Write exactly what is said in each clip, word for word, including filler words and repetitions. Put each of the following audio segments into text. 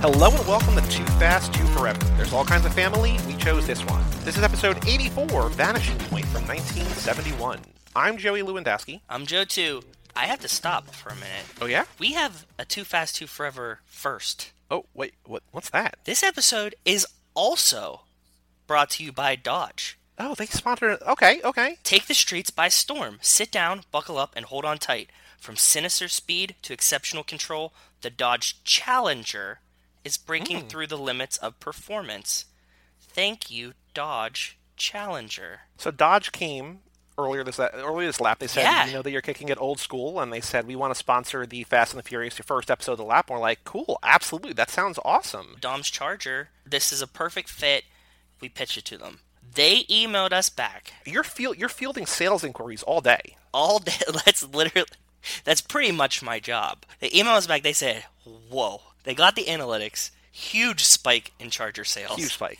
Hello and welcome to Too Fast, Too Forever. There's all kinds of family. We chose this one. This is episode eighty-four, Vanishing Point from nineteen seventy-one. I'm Joey Lewandowski. I'm Joe Two. I have to stop for a minute. Oh, yeah? We have a Too Fast, Too Forever first. Oh, wait. What? What's that? This episode is also brought to you by Dodge. Oh, they sponsored it. Okay, okay. Take the streets by storm. Sit down, buckle up, and hold on tight. From sinister speed to exceptional control, the Dodge Challenger is breaking mm. through the limits of performance. Thank you, Dodge Challenger. So Dodge came earlier this earlier this lap. They said, yeah. you know, that you're kicking it old school, and they said, we want to sponsor the Fast and the Furious, your first episode of the lap. And we're like, cool, absolutely, that sounds awesome. Dom's Charger, this is a perfect fit. We pitched it to them. They emailed us back. You're field, you're fielding sales inquiries all day. All day. That's literally, that's pretty much my job. They emailed us back. They said, whoa. They got the analytics, huge spike in Charger sales. Huge spike.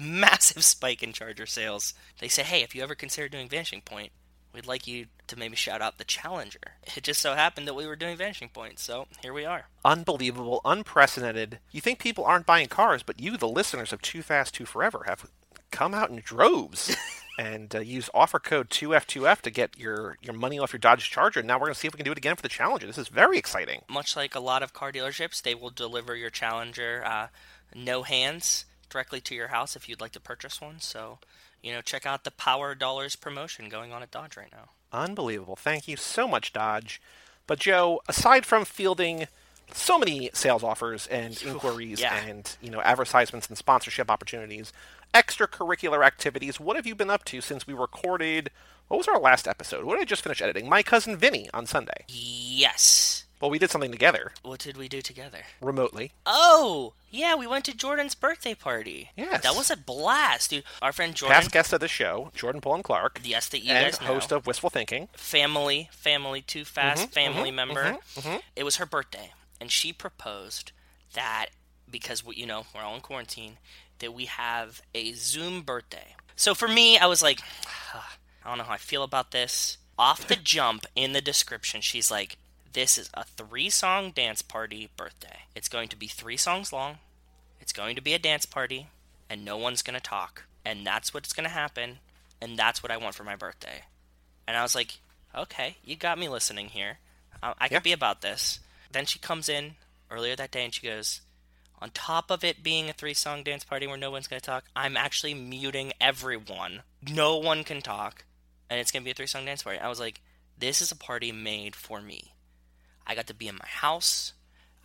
Massive spike in Charger sales. They said, hey, if you ever consider doing Vanishing Point, we'd like you to maybe shout out the Challenger. It just so happened that we were doing Vanishing Point, so here we are. Unbelievable, unprecedented. You think people aren't buying cars, but you, the listeners of Too Fast, Too Forever, have come out in droves. And uh, use offer code two F two F to get your, your money off your Dodge Charger. Now we're going to see if we can do it again for the Challenger. This is very exciting. Much like a lot of car dealerships, they will deliver your Challenger uh, no hands directly to your house if you'd like to purchase one. So, you know, check out the Power Dollars promotion going on at Dodge right now. Unbelievable. Thank you so much, Dodge. But, Joe, aside from fielding so many sales offers and inquiries yeah. and, you know, advertisements and sponsorship opportunities, extracurricular activities, what have you been up to since we recorded, what was our last episode? What did I just finish editing? My Cousin Vinny on Sunday. Yes. Well, we did something together. What did we do together? Remotely. Oh, yeah, we went to Jordan's birthday party. Yes. That was a blast, dude. Our friend Jordan. Past guest of the show, Jordan Paul and Clark. Yes, that you guys know. And host of Wistful Thinking. Family, family, Too Fast, mm-hmm, family mm-hmm, member. Mm-hmm, mm-hmm. It was her birthday, and she proposed that, because, we, you know, we're all in quarantine, that we have a Zoom birthday. So for me, I was like, I don't know how I feel about this. Off the jump in the description, she's like, this is a three-song dance party birthday. It's going to be three songs long. It's going to be a dance party, and no one's going to talk. And that's what's going to happen, and that's what I want for my birthday. And I was like, okay, you got me listening here. I, I yeah. could be about this. Then she comes in earlier that day, and she goes, on top of it being a three-song dance party where no one's going to talk, I'm actually muting everyone. No one can talk, and it's going to be a three-song dance party. I was like, this is a party made for me. I got to be in my house.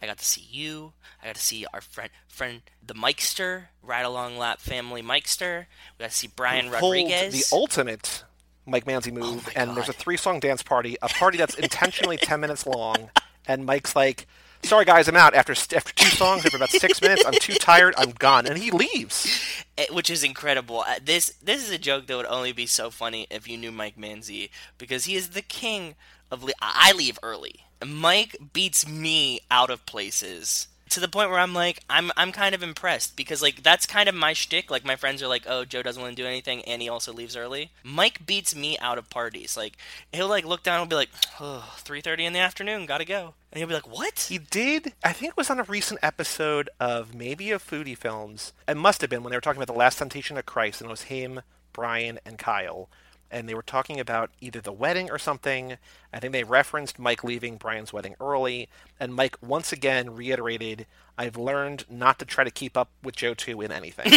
I got to see you. I got to see our friend, friend the Mikester, ride-along lap family Mikester. We got to see Brian we Rodriguez. The ultimate Mike Manzi move, oh and God. There's a three-song dance party, a party that's intentionally ten minutes long, and Mike's like, sorry, guys, I'm out. After after two songs, after about six minutes, I'm too tired, I'm gone. And he leaves. It, which is incredible. Uh, this this is a joke that would only be so funny if you knew Mike Manzi, because he is the king of... Le- I leave early. Mike beats me out of places to the point where I'm like, I'm I'm kind of impressed, because like that's kind of my shtick. Like my friends are like, oh, Joe doesn't want to do anything, and he also leaves early. Mike beats me out of parties. Like he'll like look down and be like, oh, three thirty in the afternoon, gotta go. And he'll be like, what? He did, I think it was on a recent episode of maybe of Foodie Films. It must have been when they were talking about The Last Temptation of Christ, and it was him, Brian, and Kyle. And they were talking about either the wedding or something. I think they referenced Mike leaving Brian's wedding early. And Mike once again reiterated, I've learned not to try to keep up with Joe Two in anything.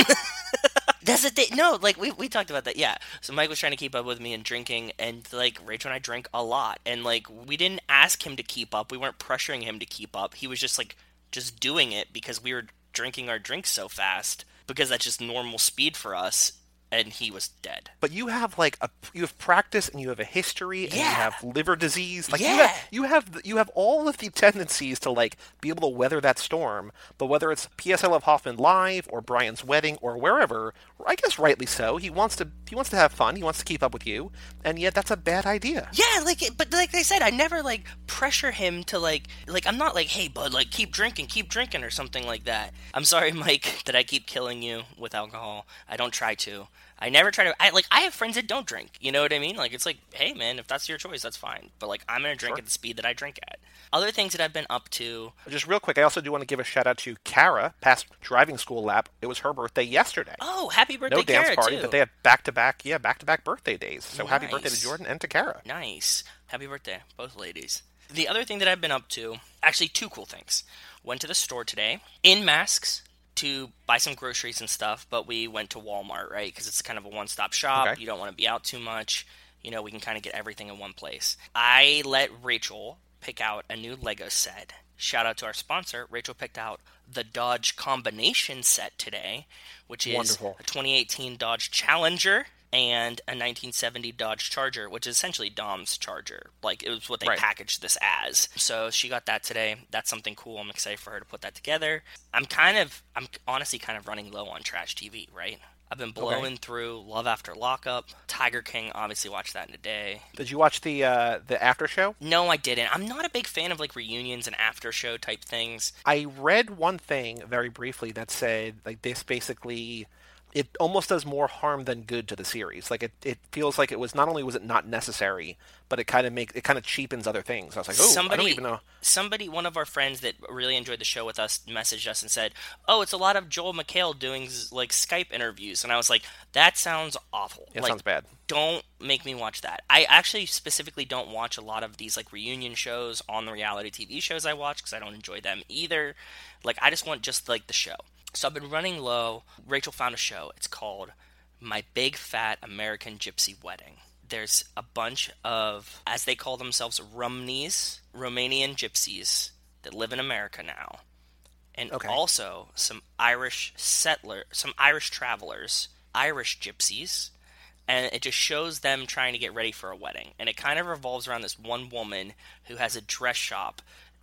That's the thing. No, like, we we talked about that, yeah. So Mike was trying to keep up with me and drinking, and, like, Rachel and I drink a lot. And, like, we didn't ask him to keep up. We weren't pressuring him to keep up. He was just, like, just doing it because we were drinking our drinks so fast, because that's just normal speed for us. And he was dead. But you have like a you have practice, and you have a history, and yeah. you have liver disease. Like yeah. you have you have you have all of the tendencies to like be able to weather that storm. But whether it's P S I Love Hoffman Live or Brian's wedding or wherever, I guess rightly so. He wants to he wants to have fun. He wants to keep up with you, and yet that's a bad idea. Yeah, like but like I said, I never like pressure him to like like I'm not like, hey bud, like keep drinking, keep drinking or something like that. I'm sorry, Mike, that I keep killing you with alcohol. I don't try to. I never try to. I like I have friends that don't drink. You know what I mean? Like it's like, hey man, if that's your choice, that's fine. But like I'm gonna drink sure. at the speed that I drink at. Other things that I've been up to. Just real quick, I also do want to give a shout out to Kara, past driving school lap. It was her birthday yesterday. Oh, happy birthday, Kara! No dance Kara, party, too. But they have back to back. Yeah, back to back birthday days. So nice. Happy birthday to Jordan and to Kara. Nice, happy birthday, both ladies. The other thing that I've been up to, actually, two cool things. Went to the store today in masks to buy some groceries and stuff, but we went to Walmart, right? Because it's kind of a one-stop shop. Okay. You don't want to be out too much. You know, we can kind of get everything in one place. I let Rachel pick out a new Lego set. Shout out to our sponsor. Rachel picked out the Dodge combination set today, which is Wonderful. A twenty eighteen Dodge Challenger and a nineteen seventy Dodge Charger, which is essentially Dom's Charger. Like, it was what they right. packaged this as. So she got that today. That's something cool. I'm excited for her to put that together. I'm kind of, I'm honestly kind of running low on trash T V, right? I've been blowing okay. through Love After Lockup. Tiger King, obviously watched that in a day. Did you watch the uh, the after show? No, I didn't. I'm not a big fan of like reunions and after show type things. I read one thing very briefly that said like this basically, it almost does more harm than good to the series. Like it, it feels like it was not only was it not necessary, but it kind of makes it kind of cheapens other things. I was like, oh, somebody, I don't even know. Somebody, one of our friends that really enjoyed the show with us, messaged us and said, "Oh, it's a lot of Joel McHale doing like Skype interviews," and I was like, "That sounds awful. It like, sounds bad. Don't make me watch that." I actually specifically don't watch a lot of these like reunion shows on the reality T V shows I watch because I don't enjoy them either. Like I just want just like the show. So I've been running low. Rachel found a show. It's called My Big Fat American Gypsy Wedding. There's a bunch of, as they call themselves, Romneys, Romanian gypsies that live in America now, and okay. also some Irish settler, some Irish travelers, Irish gypsies, and it just shows them trying to get ready for a wedding, and it kind of revolves around this one woman who has a dress shop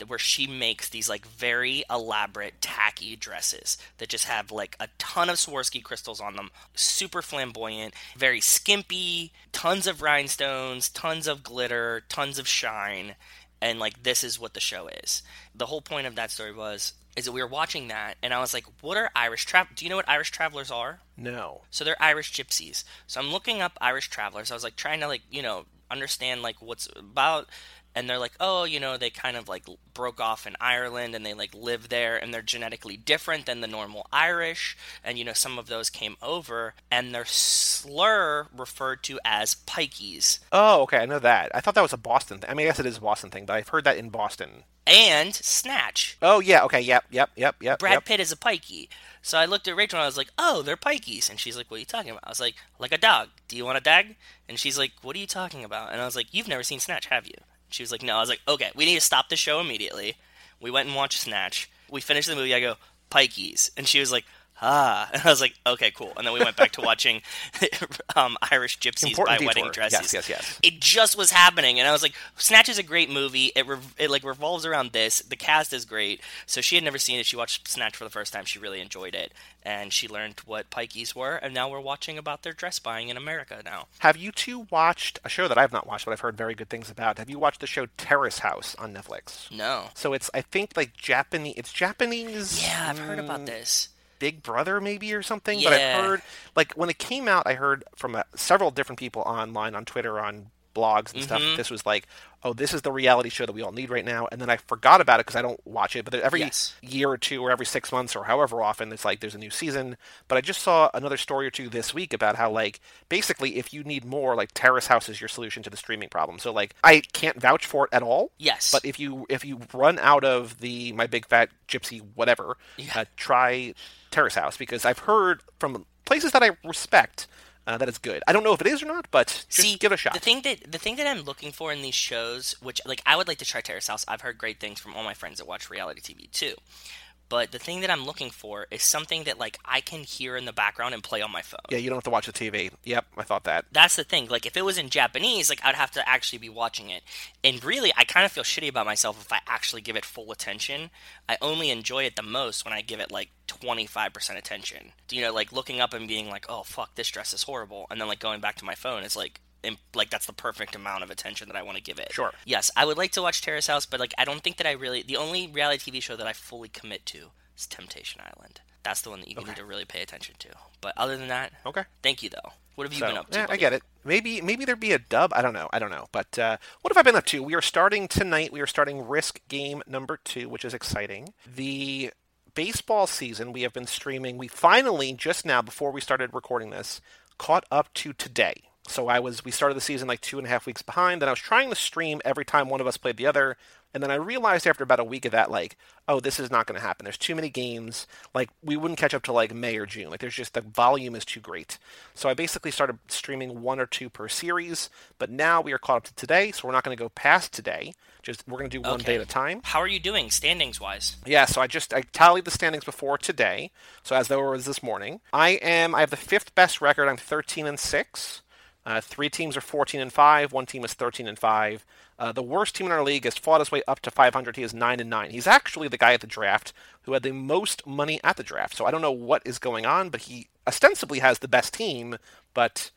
where she makes these like very elaborate tacky dresses that just have like a ton of Swarovski crystals on them, super flamboyant, very skimpy, tons of rhinestones, tons of glitter, tons of shine, and like this is what the show is. The whole point of that story was is that we were watching that and I was like, what are Irish travelers? Do you know what Irish travelers are? No. So they're Irish gypsies. So I'm looking up Irish travelers. I was like trying to like, you know, understand like what's about. And they're like, oh, you know, they kind of like broke off in Ireland and they like live there and they're genetically different than the normal Irish. And, you know, some of those came over and their slur referred to as pikeys. Oh, okay. I know that. I thought that was a Boston thing. I mean, I guess it is a Boston thing, but I've heard that in Boston. And Snatch. Oh, yeah. Okay. Yep. Yep. Yep. Yep. Brad yep. Pitt is a pikey. So I looked at Rachel and I was like, oh, they're pikeys. And she's like, what are you talking about? I was like, like a dog. Do you want a dog? And she's like, what are you talking about? And I was like, you've never seen Snatch, have you? She was like, no. I was like, okay, we need to stop the show immediately. We went and watched Snatch. We finished the movie. I go, pikeys. And she was like, ah. And I was like, okay, cool. And then we went back to watching um, Irish Gypsies Important by detour. Wedding Dresses. Yes, yes, yes. It just was happening. And I was like, Snatch is a great movie. It, re- it like revolves around this. The cast is great. So she had never seen it. She watched Snatch for the first time. She really enjoyed it. And she learned what pikeys were. And now we're watching about their dress buying in America now. Have you two watched a show that I've not watched, but I've heard very good things about? Have you watched the show Terrace House on Netflix? No. So it's, I think, like Japanese. It's Japanese. Yeah, I've heard about this. Big Brother maybe or something, yeah. But I've heard, like, when it came out, I heard from uh, several different people online, on Twitter, on blogs and mm-hmm. stuff, this was like, oh, this is the reality show that we all need right now, and then I forgot about it because I don't watch it, but every yes. year or two or every six months or however often, it's like, there's a new season, but I just saw another story or two this week about how, like, basically, if you need more, like, Terrace House is your solution to the streaming problem, so, like, I can't vouch for it at all, yes, but if you if you run out of the My Big Fat Gypsy whatever, yeah. uh, try Terrace House, because I've heard from places that I respect uh, that it's good. I don't know if it is or not, but just See, give it a shot. The thing that the thing that I'm looking for in these shows, which like I would like to try Terrace House. I've heard great things from all my friends that watch reality T V too. But the thing that I'm looking for is something that, like, I can hear in the background and play on my phone. Yeah, you don't have to watch the T V. Yep, I thought that. That's the thing. Like, if it was in Japanese, like, I'd have to actually be watching it. And really, I kind of feel shitty about myself if I actually give it full attention. I only enjoy it the most when I give it, like, twenty-five percent attention. You know, like, looking up and being like, oh, fuck, this dress is horrible. And then, like, going back to my phone is like... And, like, that's the perfect amount of attention that I want to give it. Sure. Yes, I would like to watch Terrace House, but, like, I don't think that I really... The only reality T V show that I fully commit to is Temptation Island. That's the one that you okay. need to really pay attention to. But other than that... Okay. Thank you, though. What have you so, been up to? Yeah, buddy? I get it. Maybe maybe there'd be a dub. I don't know. I don't know. But uh, what have I been up to? We are starting tonight. We are starting Risk Game number two, which is exciting. The... baseball season we have been streaming. We finally, just now, before we started recording this, caught up to today. So I was, we started the season like two and a half weeks behind, then I was trying to stream every time one of us played the other, and then I realized after about a week of that, like, oh, this is not going to happen. There's too many games. Like, we wouldn't catch up to, like, May or June. Like, there's just, the volume is too great. So I basically started streaming one or two per series, but now we are caught up to today, so we're not going to go past today. Just, we're going to do one okay. day at a time. How are you doing, standings-wise? Yeah, so I just, I tallied the standings before today, so as though it was this morning. I am, I have the fifth best record. I'm thirteen and six. Uh, three teams are fourteen and five. One team is thirteen and five. Uh, the worst team in our league has fought his way up to five hundred. He is nine and nine. He's actually the guy at the draft who had the most money at the draft. So I don't know what is going on, but he ostensibly has the best team, but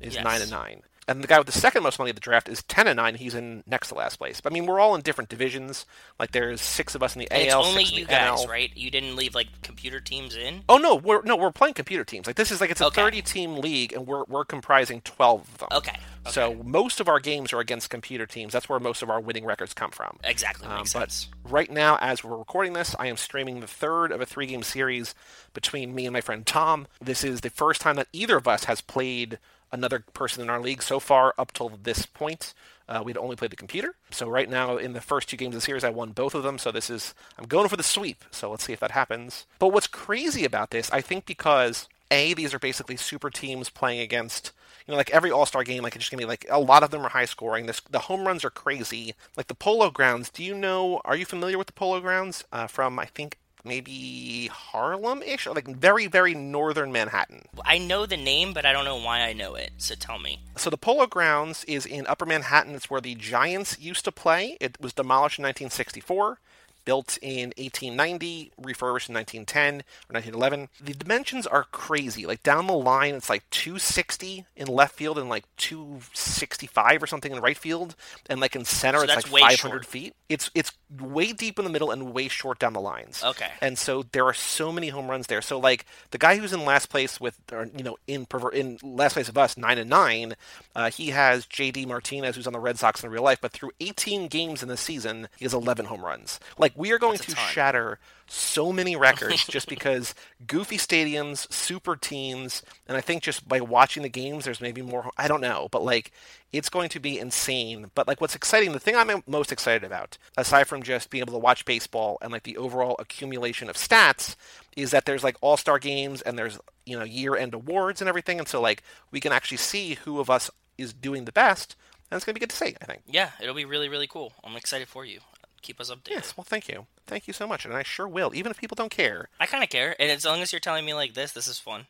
is yes. nine and nine. And the guy with the second most money at the draft is ten and nine. He's in next to last place. But I mean, we're all in different divisions. Like, there's six of us in the and A L. It's only six you in the guys, N L. Right? You didn't leave like computer teams in. Oh no, we're no, we're playing computer teams. Like, this is like it's a okay. thirty-team league, and we're we're comprising twelve of them. Okay. okay. So most of our games are against computer teams. That's where most of our winning records come from. Exactly. Makes um, but sense. Right now, as we're recording this, I am streaming the third of a three-game series between me and my friend Tom. This is the first time that either of us has played another person in our league so far up till this point. Uh, we'd only played the computer. So right now, in the first two games of the series, I won both of them. So this is, I'm going for the sweep. So let's see if that happens. But what's crazy about this, I think because, A, these are basically super teams playing against, you know, like every All-Star game, like it's just going to be like, a lot of them are high scoring. This, the home runs are crazy. Like the Polo Grounds, do you know, are you familiar with the Polo Grounds uh, from, I think, maybe Harlem-ish, or like very, very northern Manhattan. I know the name, but I don't know why I know it, so tell me. So the Polo Grounds is in Upper Manhattan. It's where the Giants used to play. It was demolished in nineteen sixty-four, built in eighteen ninety, refurbished in nineteen ten or nineteen eleven. The dimensions are crazy. Like down the line, it's like two sixty in left field and like two sixty-five or something in right field. And like in center, so it's like five hundred short. feet. It's it's way deep in the middle and way short down the lines. Okay. And so there are so many home runs there. So like the guy who's in last place with, or, you know, in in last place of us, nine and nine, uh, he has J D Martinez, who's on the Red Sox in real life. But through eighteen games in the season, he has eleven home runs. Like, we are going to ton. shatter so many records just because goofy stadiums, super teams, and I think just by watching the games, there's maybe more. I don't know, but like it's going to be insane. But like what's exciting, the thing I'm most excited about, aside from just being able to watch baseball and like the overall accumulation of stats, is that there's like all-star games and there's, you know, year-end awards and everything. And so like we can actually see who of us is doing the best. And it's going to be good to see, I think. Yeah, it'll be really, really cool. I'm excited for you. Keep us updated. Yes, well, thank you. Thank you so much, and I sure will, even if people don't care. I kind of care, and as long as you're telling me like this, this is fun.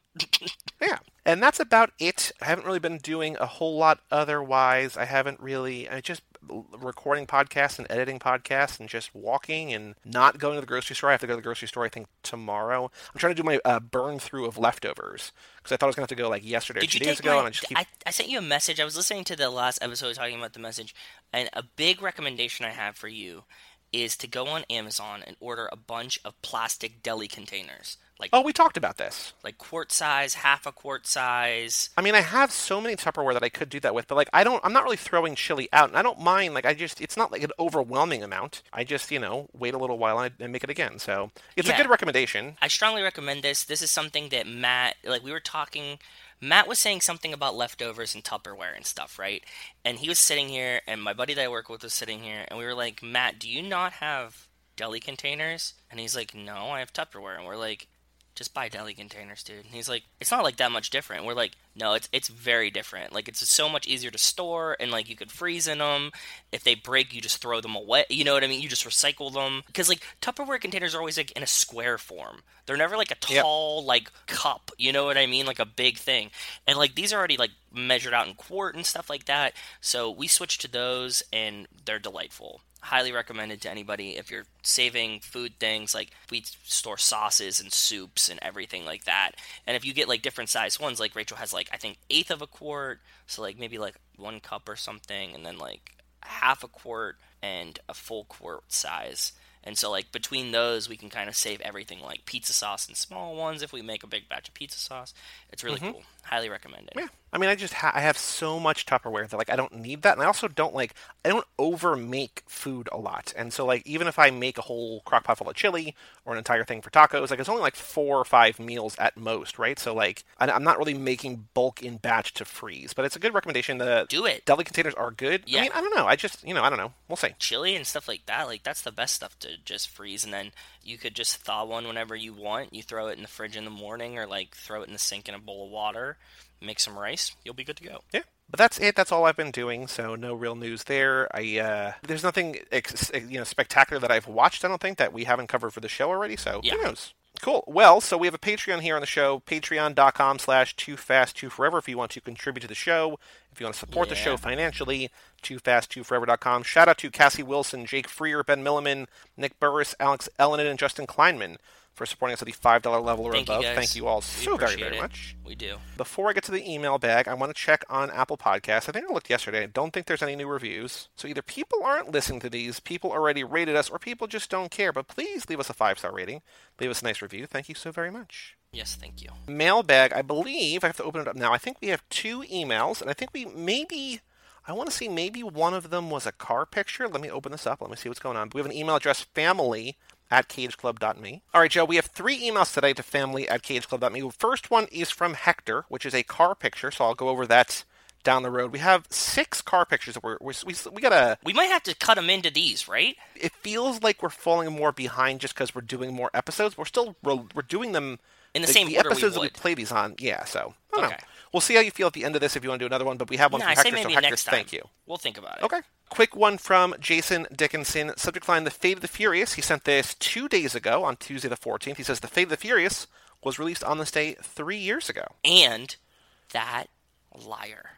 Yeah, and that's about it. I haven't really been doing a whole lot otherwise. I haven't really, I just recording podcasts and editing podcasts and just walking and not going to the grocery store. I have to go to the grocery store, I think, tomorrow. I'm trying to do my uh, burn through of leftovers because I thought I was going to have to go like yesterday or two days ago. My, and I, just keep... I, I sent you a message. I was listening to the last episode talking about the message, and a big recommendation I have for you is to go on Amazon and order a bunch of plastic deli containers. Like, oh, we talked about this. Like quart size, half a quart size. I mean, I have so many Tupperware that I could do that with, but like, I don't, I'm not really throwing chili out, and I don't mind. Like, I just, it's not like an overwhelming amount. I just, you know, wait a little while and, I, and make it again. So it's yeah. a good recommendation. I strongly recommend this. This is something that Matt, like we were talking, Matt was saying something about leftovers and Tupperware and stuff, right? And he was sitting here, and my buddy that I work with was sitting here, and we were like, Matt, do you not have deli containers? And he's like, no, I have Tupperware. And we're like, just buy deli containers, dude. And he's like, it's not like that much different. We're like, no, it's it's very different. Like, it's so much easier to store, and like you could freeze in them. If they break, you just throw them away. You know what I mean? You just recycle them. Because like Tupperware containers are always like in a square form. They're never like a tall, yep. like cup. You know what I mean? Like a big thing. And like these are already like measured out in quart and stuff like that. So we switched to those, and they're delightful. Highly recommended to anybody if you're saving food things. Like, we store sauces and soups and everything like that. And if you get like different size ones, like Rachel has like I think eighth of a quart, so like maybe like one cup or something, and then like half a quart and a full quart size. And so like between those, we can kind of save everything, like pizza sauce and small ones if we make a big batch of pizza sauce. It's really mm-hmm. cool. Highly recommended. Yeah. I mean, I just ha- I have so much Tupperware that like I don't need that, and I also don't like I don't over make food a lot. And so like even if I make a whole crock pot full of chili or an entire thing for tacos, like it's only like four or five meals at most, right? So like I- I'm not really making bulk in batch to freeze, but it's a good recommendation. The do it. Deli containers are good. Yeah. I mean, I don't know. I just you know I don't know. We'll see. Chili and stuff like that, like that's the best stuff to just freeze, and then you could just thaw one whenever you want. You throw it in the fridge in the morning, or like throw it in the sink in a bowl of water. Make some rice, you'll be good to go. Yeah. But that's it. That's all I've been doing. So no real news there. I uh, there's nothing ex- you know spectacular that I've watched, I don't think, that we haven't covered for the show already. So yeah. Who knows? Cool. Well, so we have a Patreon here on the show, patreon.com slash Too Fast, Too Forever, if you want to contribute to the show. If you want to support yeah. the show financially, too fast two forever dot com. Shout out to Cassie Wilson, Jake Freer, Ben Milliman, Nick Burris, Alex Ellenin, and Justin Kleinman for supporting us at the five dollars level or Thank above. You Thank you all we so very, very it. much. We do. Before I get to the email bag, I want to check on Apple Podcasts. I think I looked yesterday. I don't think there's any new reviews. So either people aren't listening to these, people already rated us, or people just don't care. But please leave us a five-star rating. Leave us a nice review. Thank you so very much. Yes, thank you. Mailbag, I believe, I have to open it up now. I think we have two emails, and I think we maybe, I want to see maybe one of them was a car picture. Let me open this up. Let me see what's going on. We have an email address, family at cageclub.me. All right, Joe, we have three emails today to family at cageclub.me. The first one is from Hector, which is a car picture, so I'll go over that down the road. We have six car pictures that we're, we're we we gotta we might have to cut them into these, right? It feels like we're falling more behind just because we're doing more episodes. We're still we're, we're doing them in the, the same the order episodes we would. that we play these on. Yeah, so I don't okay. know. We'll see how you feel at the end of this if you want to do another one, but we have one no, from I Hector, so Hector, thank you. We'll think about it. Okay. Quick one from Jason Dickinson, subject line, The Fate of the Furious. He sent this two days ago on Tuesday the fourteenth. He says, The Fate of the Furious was released on this day three years ago. And that liar.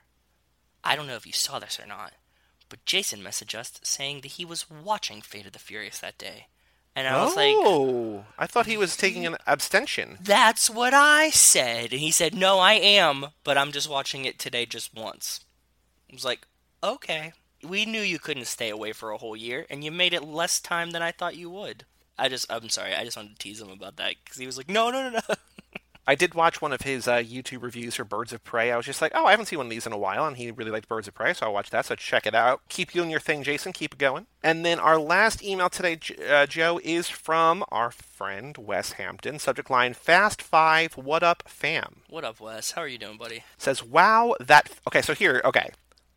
I don't know if you saw this or not, but Jason messaged us saying that he was watching Fate of the Furious that day. And I was oh, like... Oh, I thought he was taking an abstention. That's what I said. And he said, no, I am, but I'm just watching it today just once. I was like, okay. We knew you couldn't stay away for a whole year, and you made it less time than I thought you would. I just... I'm sorry. I just wanted to tease him about that, because he was like, no, no, no, no. I did watch one of his uh, YouTube reviews for Birds of Prey. I was just like, oh, I haven't seen one of these in a while, and he really liked Birds of Prey, so I'll watch that, so check it out. Keep doing your thing, Jason. Keep it going. And then our last email today, uh, Joe, is from our friend Wes Hampton. Subject line, Fast Five, what up, fam? What up, Wes? How are you doing, buddy? Says, wow, that... F-. Okay, so here, okay.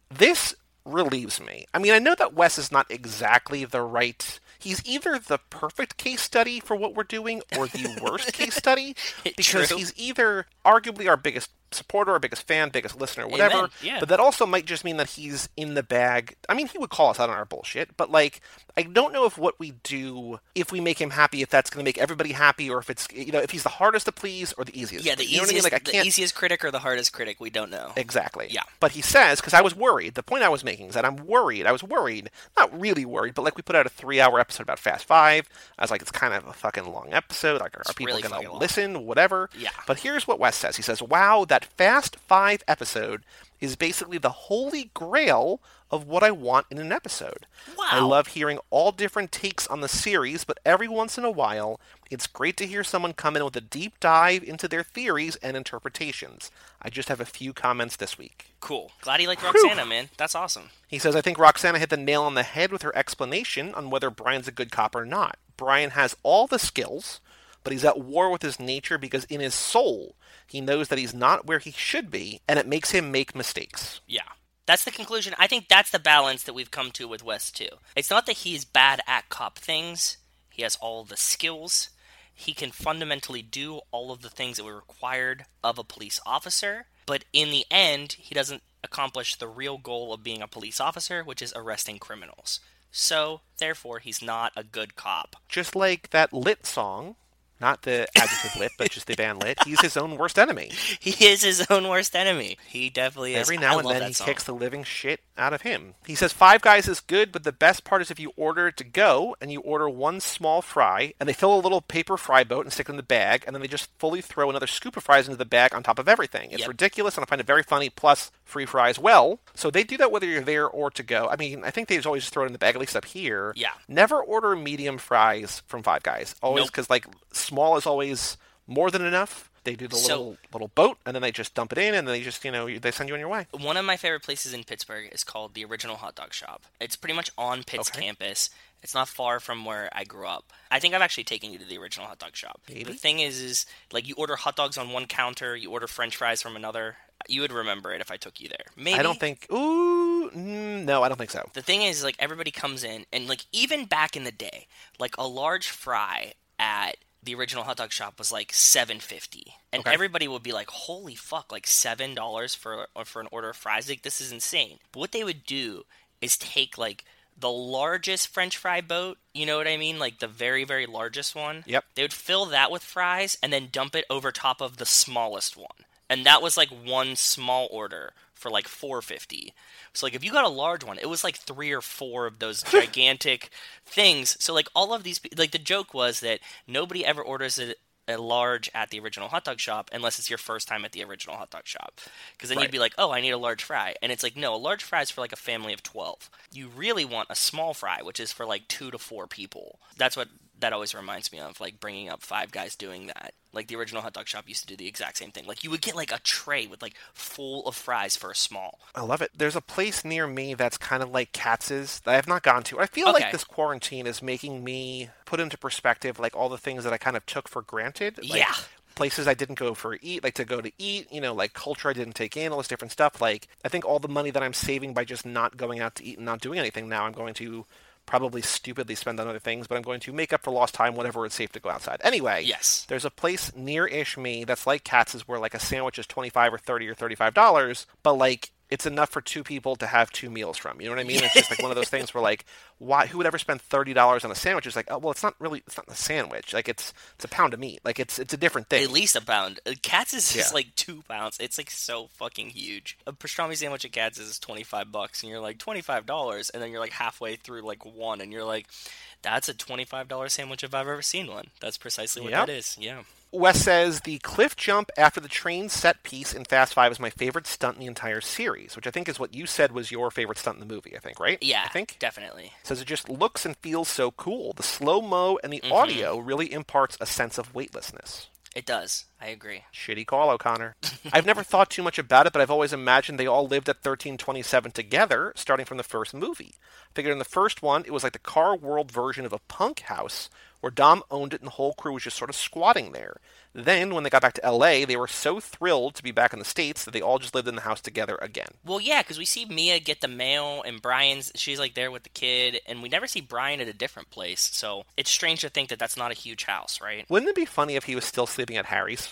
This relieves me. I mean, I know that Wes is not exactly the right... He's either the perfect case study for what we're doing or the worst case study, because True. he's either arguably our biggest supporter, our biggest fan, biggest listener, whatever. Yeah. But that also might just mean that he's in the bag. I mean, he would call us out on our bullshit, but like, I don't know if what we do, if we make him happy, if that's going to make everybody happy, or if it's, you know, if he's the hardest to please or the easiest. Yeah, the easiest, you know what I mean? Like, I can't... the easiest critic or the hardest critic, we don't know. Exactly. Yeah. But he says, because I was worried, the point I was making is that I'm worried. I was worried, not really worried, but like we put out a three-hour episode about Fast Five. I was like, it's kind of a fucking long episode. Like, are it's people really going to listen? Long. Whatever. Yeah. But here's what Wes says. He says, wow, that Fast Five episode is basically the holy grail of what I want in an episode. Wow. I love hearing all different takes on the series, but every once in a while, it's great to hear someone come in with a deep dive into their theories and interpretations. I just have a few comments this week. Cool. Glad he liked Roxanna, Whew. man. That's awesome. He says, I think Roxanna hit the nail on the head with her explanation on whether Brian's a good cop or not. Brian has all the skills, but he's at war with his nature because in his soul, he knows that he's not where he should be, and it makes him make mistakes. Yeah. That's the conclusion. I think that's the balance that we've come to with Wes, too. It's not that he's bad at cop things. He has all the skills. He can fundamentally do all of the things that were required of a police officer, but in the end, he doesn't accomplish the real goal of being a police officer, which is arresting criminals. So, therefore, he's not a good cop. Just like that Lit song, not the adjective Lit, but just the band Lit, he's his own worst enemy. He is his own worst enemy. He definitely is. Every now I and then he song. kicks the living shit out of him. He says Five Guys is good, but the best part is if you order to go, and you order one small fry, and they fill a little paper fry boat and stick it in the bag, and then they just fully throw another scoop of fries into the bag on top of everything. It's yep. ridiculous, and I find it very funny, plus free fries well. So they do that whether you're there or to go. I mean, I think they just always just throw it in the bag, at least up here. Yeah. Never order medium fries from Five Guys. Always, because, nope. like, small is always more than enough. They do the so, little little boat, and then they just dump it in, and they just, you know, they send you on your way. One of my favorite places in Pittsburgh is called the Original Hot Dog Shop. It's pretty much on Pitt's okay. campus. It's not far from where I grew up. I think I've actually taken you to the Original Hot Dog Shop. Maybe. The thing is, is, like, you order hot dogs on one counter, you order French fries from another. You would remember it if I took you there. Maybe. I don't think... Ooh, no, I don't think so. The thing is, like, everybody comes in, and, like, even back in the day, like, a large fry at the Original Hot Dog Shop was like seven dollars and fifty cents. And okay. everybody would be like, holy fuck, like seven dollars for for an order of fries. Like, this is insane. But what they would do is take like the largest French fry boat, you know what I mean? Like the very, very largest one. Yep. They would fill that with fries and then dump it over top of the smallest one. And that was like one small order for like four dollars and fifty cents. So like if you got a large one, it was like three or four of those gigantic things. So like all of these, like the joke was that nobody ever orders a, a large at the Original Hot Dog Shop unless it's your first time at the Original Hot Dog Shop. Because then right. you'd be like, oh, I need a large fry. And it's like, no, a large fry is for like a family of twelve. You really want a small fry, which is for like two to four people. That's what that always reminds me of, like bringing up Five Guys doing that. Like the Original Hot Dog Shop used to do the exact same thing. Like you would get like a tray with like full of fries for a small. I love it. There's a place near me that's kind of like Katz's that I have not gone to. I feel okay. like this quarantine is making me put into perspective like all the things that I kind of took for granted. Like, yeah. places I didn't go for eat, like to go to eat, you know, like culture I didn't take in, all this different stuff. Like I think all the money that I'm saving by just not going out to eat and not doing anything now, I'm going to probably stupidly spend on other things, but I'm going to make up for lost time whenever it's safe to go outside. Anyway, yes. there's a place near-ish me that's like Katz's where like a sandwich is twenty-five or thirty or thirty-five dollars, but like it's enough for two people to have two meals from. You know what I mean? It's just like one of those things where like, why? Who would ever spend thirty dollars on a sandwich? It's like, oh, well, it's not really, it's not a sandwich. Like it's it's a pound of meat. Like it's it's a different thing. At least a pound. Katz's is yeah. just like two pounds. It's like so fucking huge. A pastrami sandwich at Katz's is twenty-five bucks, and you're like twenty-five dollars, and then you're like halfway through like one, and you're like, that's a twenty-five dollars sandwich if I've ever seen one. That's precisely what yep. that is. Yeah. Wes says, the cliff jump after the train set piece in Fast Five is my favorite stunt in the entire series, which I think is what you said was your favorite stunt in the movie, I think, right? Yeah, I think definitely. Says it just looks and feels so cool. The slow-mo and the mm-hmm. audio really imparts a sense of weightlessness. It does. I agree. Shitty call, O'Connor. I've never thought too much about it, but I've always imagined they all lived at thirteen twenty-seven together, starting from the first movie. I figured in the first one, it was like the Car World version of a punk house, where Dom owned it and the whole crew was just sort of squatting there. Then, when they got back to L A, they were so thrilled to be back in the States that they all just lived in the house together again. Well, yeah, because we see Mia get the mail, and Brian's, she's like there with the kid, and we never see Brian at a different place, so it's strange to think that that's not a huge house, right? Wouldn't it be funny if he was still sleeping at Harry's?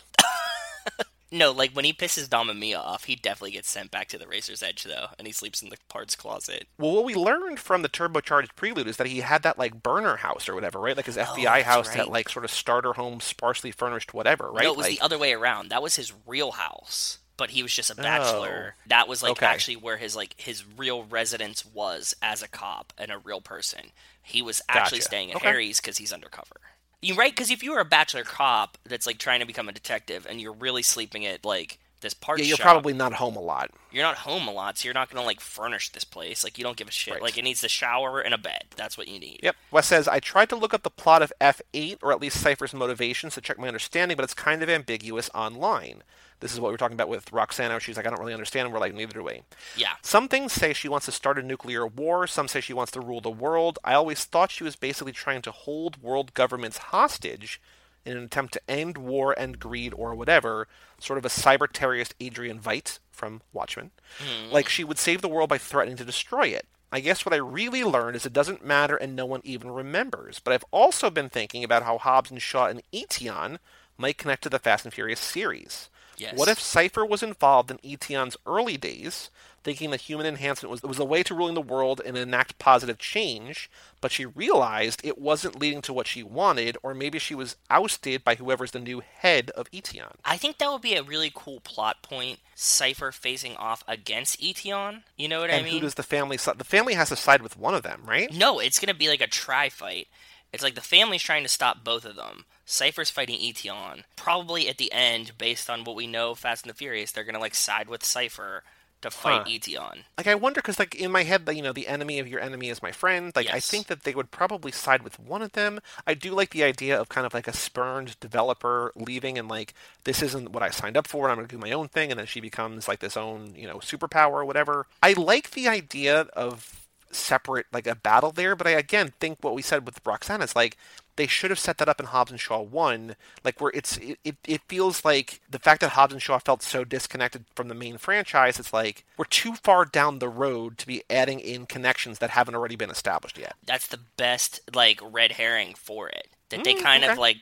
No, like, when he pisses Dom and Mia off, he definitely gets sent back to the Racer's Edge, though, and he sleeps in the parts closet. Well, what we learned from the turbocharged prelude is that he had that, like, burner house or whatever, right? Like, his F B I oh, house, right. that, like, sort of starter home, sparsely furnished whatever, right? No, it was like the other way around. That was his real house, but he was just a bachelor. Oh, that was, like, okay. actually where his, like, his real residence was as a cop and a real person. He was actually gotcha. staying at okay. Harry's because he's undercover. You're right, because if you were a bachelor cop that's, like, trying to become a detective and you're really sleeping at, like, this parts yeah, you're shop, probably not home a lot. You're not home a lot, so you're not going to, like, furnish this place. Like, you don't give a shit. Right. Like, it needs a shower and a bed. That's what you need. Yep. Wes says, I tried to look up the plot of F eight, or at least Cypher's motivations, to check my understanding, but it's kind of ambiguous online. This is what we were talking about with Roxana. She's like, I don't really understand. And we're like, neither do we. Yeah. Some things say she wants to start a nuclear war. Some say she wants to rule the world. I always thought she was basically trying to hold world governments hostage in an attempt to end war and greed or whatever. Sort of a cyber terrorist Adrian Veidt from Watchmen. Mm. Like, she would save the world by threatening to destroy it. I guess what I really learned is it doesn't matter and no one even remembers. But I've also been thinking about how Hobbs and Shaw and Etion might connect to the Fast and Furious series. Yes. What if Cypher was involved in Etion's early days, thinking that human enhancement was, was the way to ruling the world and enact positive change, but she realized it wasn't leading to what she wanted, or maybe she was ousted by whoever's the new head of Etion? I think that would be a really cool plot point, Cypher facing off against Etion, you know what and I mean? And who does the family side? The family has to side with one of them, right? No, it's going to be like a tri-fight. It's like the family's trying to stop both of them. Cypher's fighting Etion. Probably at the end, based on what we know, Fast and the Furious, they're going to like side with Cypher to fight huh. Etion. Like, I wonder, because like in my head, you know, the enemy of your enemy is my friend. Like, yes. I think that they would probably side with one of them. I do like the idea of kind of like a spurned developer leaving and like, this isn't what I signed up for, and I'm going to do my own thing, and then she becomes like this own, you know, superpower or whatever. I like the idea of separate, like a battle there, but I again think what we said with Roxanna is like, they should have set that up in Hobbs and Shaw one, like where it's it, it, it feels like the fact that Hobbs and Shaw felt so disconnected from the main franchise, it's like we're too far down the road to be adding in connections that haven't already been established yet. That's the best like red herring for it, that mm, they kind okay. of like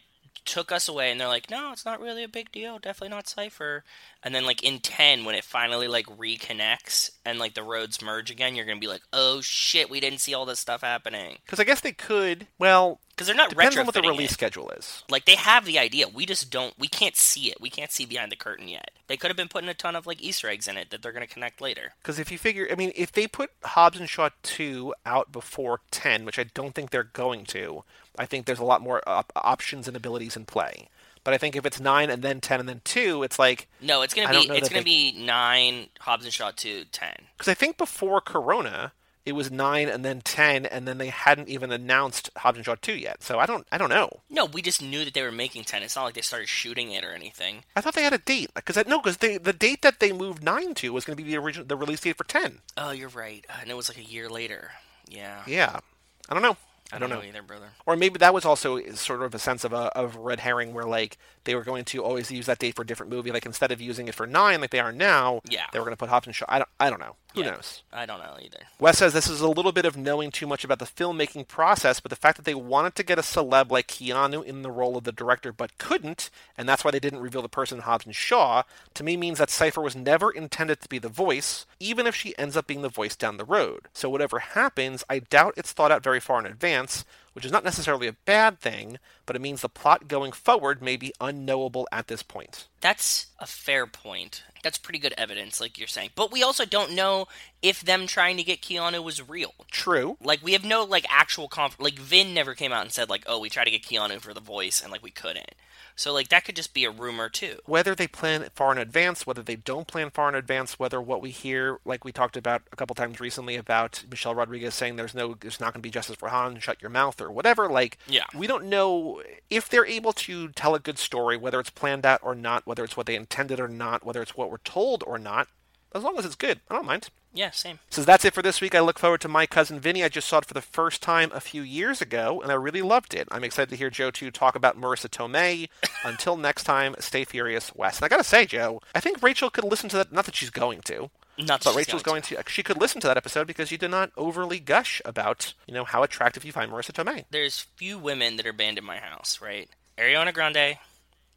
took us away and they're like, no, it's not really a big deal, definitely not Cypher, and then like in ten when it finally like reconnects and like the roads merge again, you're gonna be like, oh shit, we didn't see all this stuff happening. Because I guess they could, well, because they're not depends retrofitting on what the release it. Schedule is. Like, they have the idea, we just don't, we can't see it, we can't see behind the curtain yet. They could have been putting a ton of like Easter eggs in it that they're gonna connect later. Because if you figure, I mean, if they put Hobbs and Shaw two out before ten, which I don't think they're going to, I think there's a lot more op- options and abilities in play. But I think if it's nine and then ten and then two, it's like, no, it's gonna be it's gonna they... be nine Hobbs and Shaw two ten. Because I think before Corona, it was nine and then ten, and then they hadn't even announced Hobbs and Shaw two yet. So I don't I don't know. No, we just knew that they were making ten. It's not like they started shooting it or anything. I thought they had a date. Cause I, no, because the date that they moved nine to was going to be the original the release date for ten. Oh, you're right. And it was like a year later. Yeah. Yeah. I don't know. I don't, I don't know. know either, brother. Or maybe that was also sort of a sense of a of red herring where, like, they were going to always use that date for a different movie. Like, instead of using it for nine like they are now, yeah. they were going to put Hobbs and Shaw. I don't, I don't know. Who yeah. knows? I don't know either. Wes says this is a little bit of knowing too much about the filmmaking process, but the fact that they wanted to get a celeb like Keanu in the role of the director but couldn't, and that's why they didn't reveal the person in Hobbs and Shaw, to me means that Cypher was never intended to be the voice, even if she ends up being the voice down the road. So whatever happens, I doubt it's thought out very far in advance, which is not necessarily a bad thing, but it means the plot going forward may be unknowable at this point. That's a fair point. That's pretty good evidence, like you're saying. But we also don't know if them trying to get Keanu was real. True. Like, we have no, like, actual... Conf- like, Vin never came out and said, like, oh, we tried to get Keanu for the voice, and, like, we couldn't. So, like, that could just be a rumor, too. Whether they plan far in advance, whether they don't plan far in advance, whether what we hear, like we talked about a couple times recently about Michelle Rodriguez saying there's no, there's not going to be justice for Han, shut your mouth, or whatever. Like, yeah. we don't know if they're able to tell a good story, whether it's planned out or not, whether it's what they intended or not, whether it's what we're told or not. As long as it's good, I don't mind. Yeah, same. So that's it for this week. I look forward to My Cousin Vinny. I just saw it for the first time a few years ago, and I really loved it. I'm excited to hear Joe Two talk about Marissa Tomei. Until next time, stay furious, Wes. And I gotta say, Joe, I think Rachel could listen to that. Not that she's going to. Not that but Rachel's going to. to. She could listen to that episode because you did not overly gush about, you know, how attractive you find Marissa Tomei. There's few women that are banned in my house, right? Ariana Grande,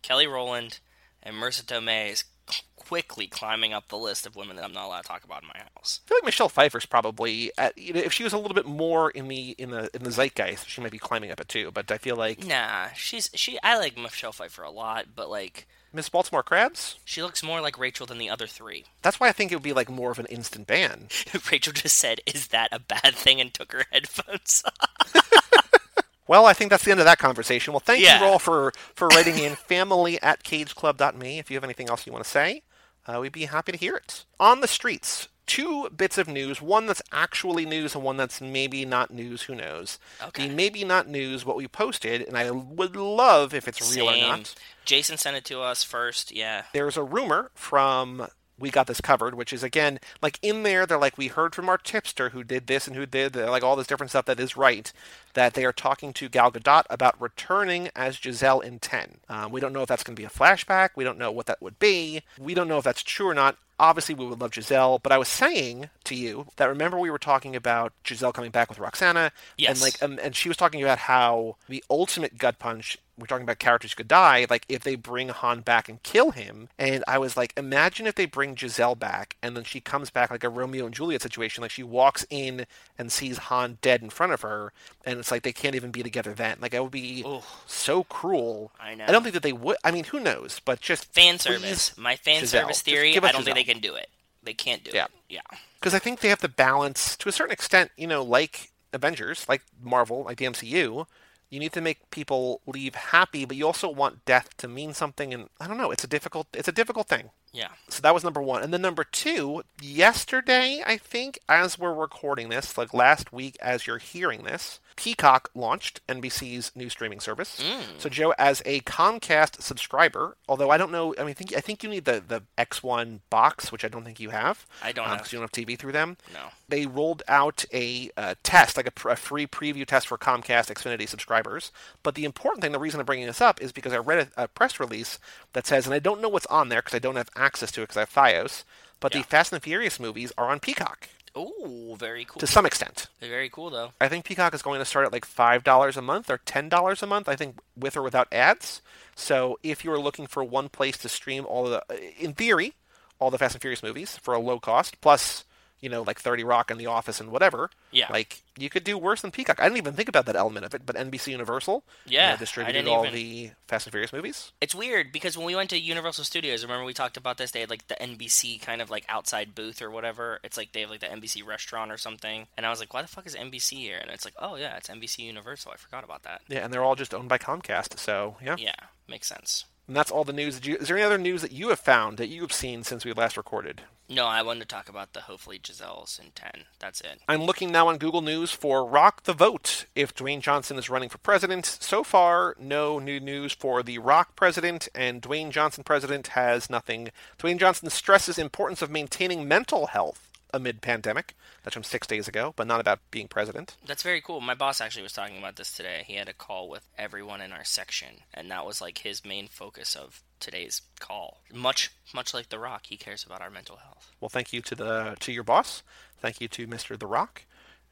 Kelly Rowland, and Marissa Tomei is quickly climbing up the list of women that I'm not allowed to talk about in my house. I feel like Michelle Pfeiffer's probably, at, you know, if she was a little bit more in the in the in the zeitgeist, she might be climbing up it too. But I feel like nah, she's she. I like Michelle Pfeiffer a lot, but like Miss Baltimore Crabs, she looks more like Rachel than the other three. That's why I think it would be like more of an instant ban. Rachel just said, "Is that a bad thing?" and took her headphones off. Well, I think that's the end of that conversation. Well, thank yeah. you all for, for writing in family at cageclub.me. If you have anything else you want to say, uh, we'd be happy to hear it. On the streets, two bits of news, one that's actually news and one that's maybe not news, who knows. Okay. The maybe not news, what we posted, and I would love if it's Same. real or not. Jason sent it to us first, yeah. There's a rumor from... We Got This Covered, which is, again, like, in there, they're like, we heard from our tipster who did this and who did, that, like, all this different stuff that is right, that they are talking to Gal Gadot about returning as Giselle in ten. Um, we don't know if that's going to be a flashback. We don't know what that would be. We don't know if that's true or not. Obviously, we would love Giselle, but I was saying to you that remember we were talking about Giselle coming back with Roxana? Yes. And, like, um, and she was talking about how the ultimate gut punch, we're talking about characters who could die, like, if they bring Han back and kill him. And I was like, imagine if they bring Giselle back, and then she comes back like a Romeo and Juliet situation. Like, she walks in and sees Han dead in front of her, and it's like they can't even be together then. Like, that would be Ooh. so cruel. I know. I don't think that they would. I mean, who knows? But just... Fan service. My fan Giselle. service theory, I don't Giselle. think they can do it. They can't do yeah. it. Yeah. Because I think they have to balance, to a certain extent, you know, like Avengers, like Marvel, like the M C U... You need to make people leave happy, but you also want death to mean something. And I don't know, it's a difficult, it's a difficult thing. Yeah. So that was number one. And then number two, yesterday, I think, as we're recording this, like last week as you're hearing this, Peacock launched N B C's new streaming service. Mm. So Joe, as a Comcast subscriber, although I don't know, I mean, think, I think you need the, the X one box, which I don't think you have. I don't um, have. Because you don't have T V through them. No. They rolled out a uh, test, like a, a free preview test for Comcast Xfinity subscribers. But the important thing, the reason I'm bringing this up is because I read a, a press release that says, and I don't know what's on there because I don't have access to it because I have Fios, but yeah. the Fast and Furious movies are on Peacock. Oh, very cool. To some extent. They're very cool, though. I think Peacock is going to start at like five dollars a month or ten dollars a month, I think, with or without ads. So if you're looking for one place to stream all the, in theory, all the Fast and Furious movies for a low cost, plus, you know, like thirty Rock and The Office and whatever, yeah. like, you could do worse than Peacock. I didn't even think about that element of it, but N B C Universal yeah, you know, distributed all even... the Fast and Furious movies. It's weird, because when we went to Universal Studios, remember we talked about this, they had, like, the N B C kind of, like, outside booth or whatever. It's like they have, like, the N B C restaurant or something. And I was like, why the fuck is N B C here? And it's like, oh, yeah, it's N B C Universal. I forgot about that. Yeah, and they're all just owned by Comcast, so, yeah. Yeah, makes sense. And that's all the news. That you, is there any other news that you have found that you have seen since we last recorded? No, I wanted to talk about the hopefully Giselle's in ten. That's it. I'm looking now on Google News for Rock the Vote. If Dwayne Johnson is running for president, so far, no new news for the Rock president, and Dwayne Johnson president has nothing. Dwayne Johnson stresses importance of maintaining mental health amid pandemic. That's from six days ago, but not about being president. That's very cool. My boss actually was talking about this today. He had a call with everyone in our section, and that was like his main focus of today's call. Much, much like The Rock, he cares about our mental health. Well, thank you to the to your boss. Thank you to Mister The Rock.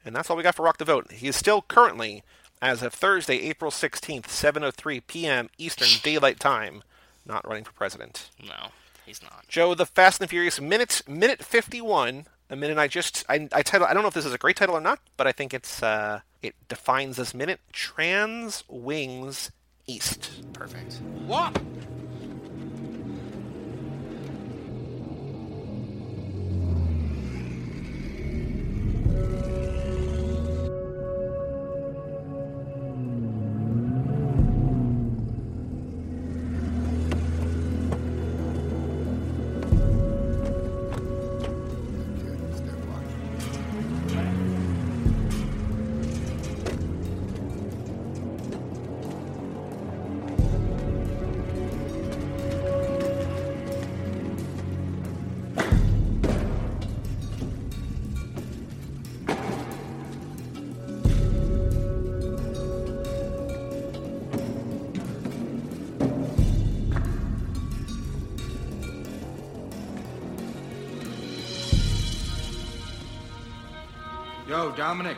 And that's all we got for Rock the Vote. He is still currently, as of Thursday, April sixteenth, seven oh three p.m. Eastern Daylight Time, not running for president. No, he's not. Joe, the Fast and Furious minute, minute fifty-one. A minute I just, I, I title, I don't know if this is a great title or not, but I think it's, uh, it defines this minute. Trans Wings East. Perfect. What? Dominic.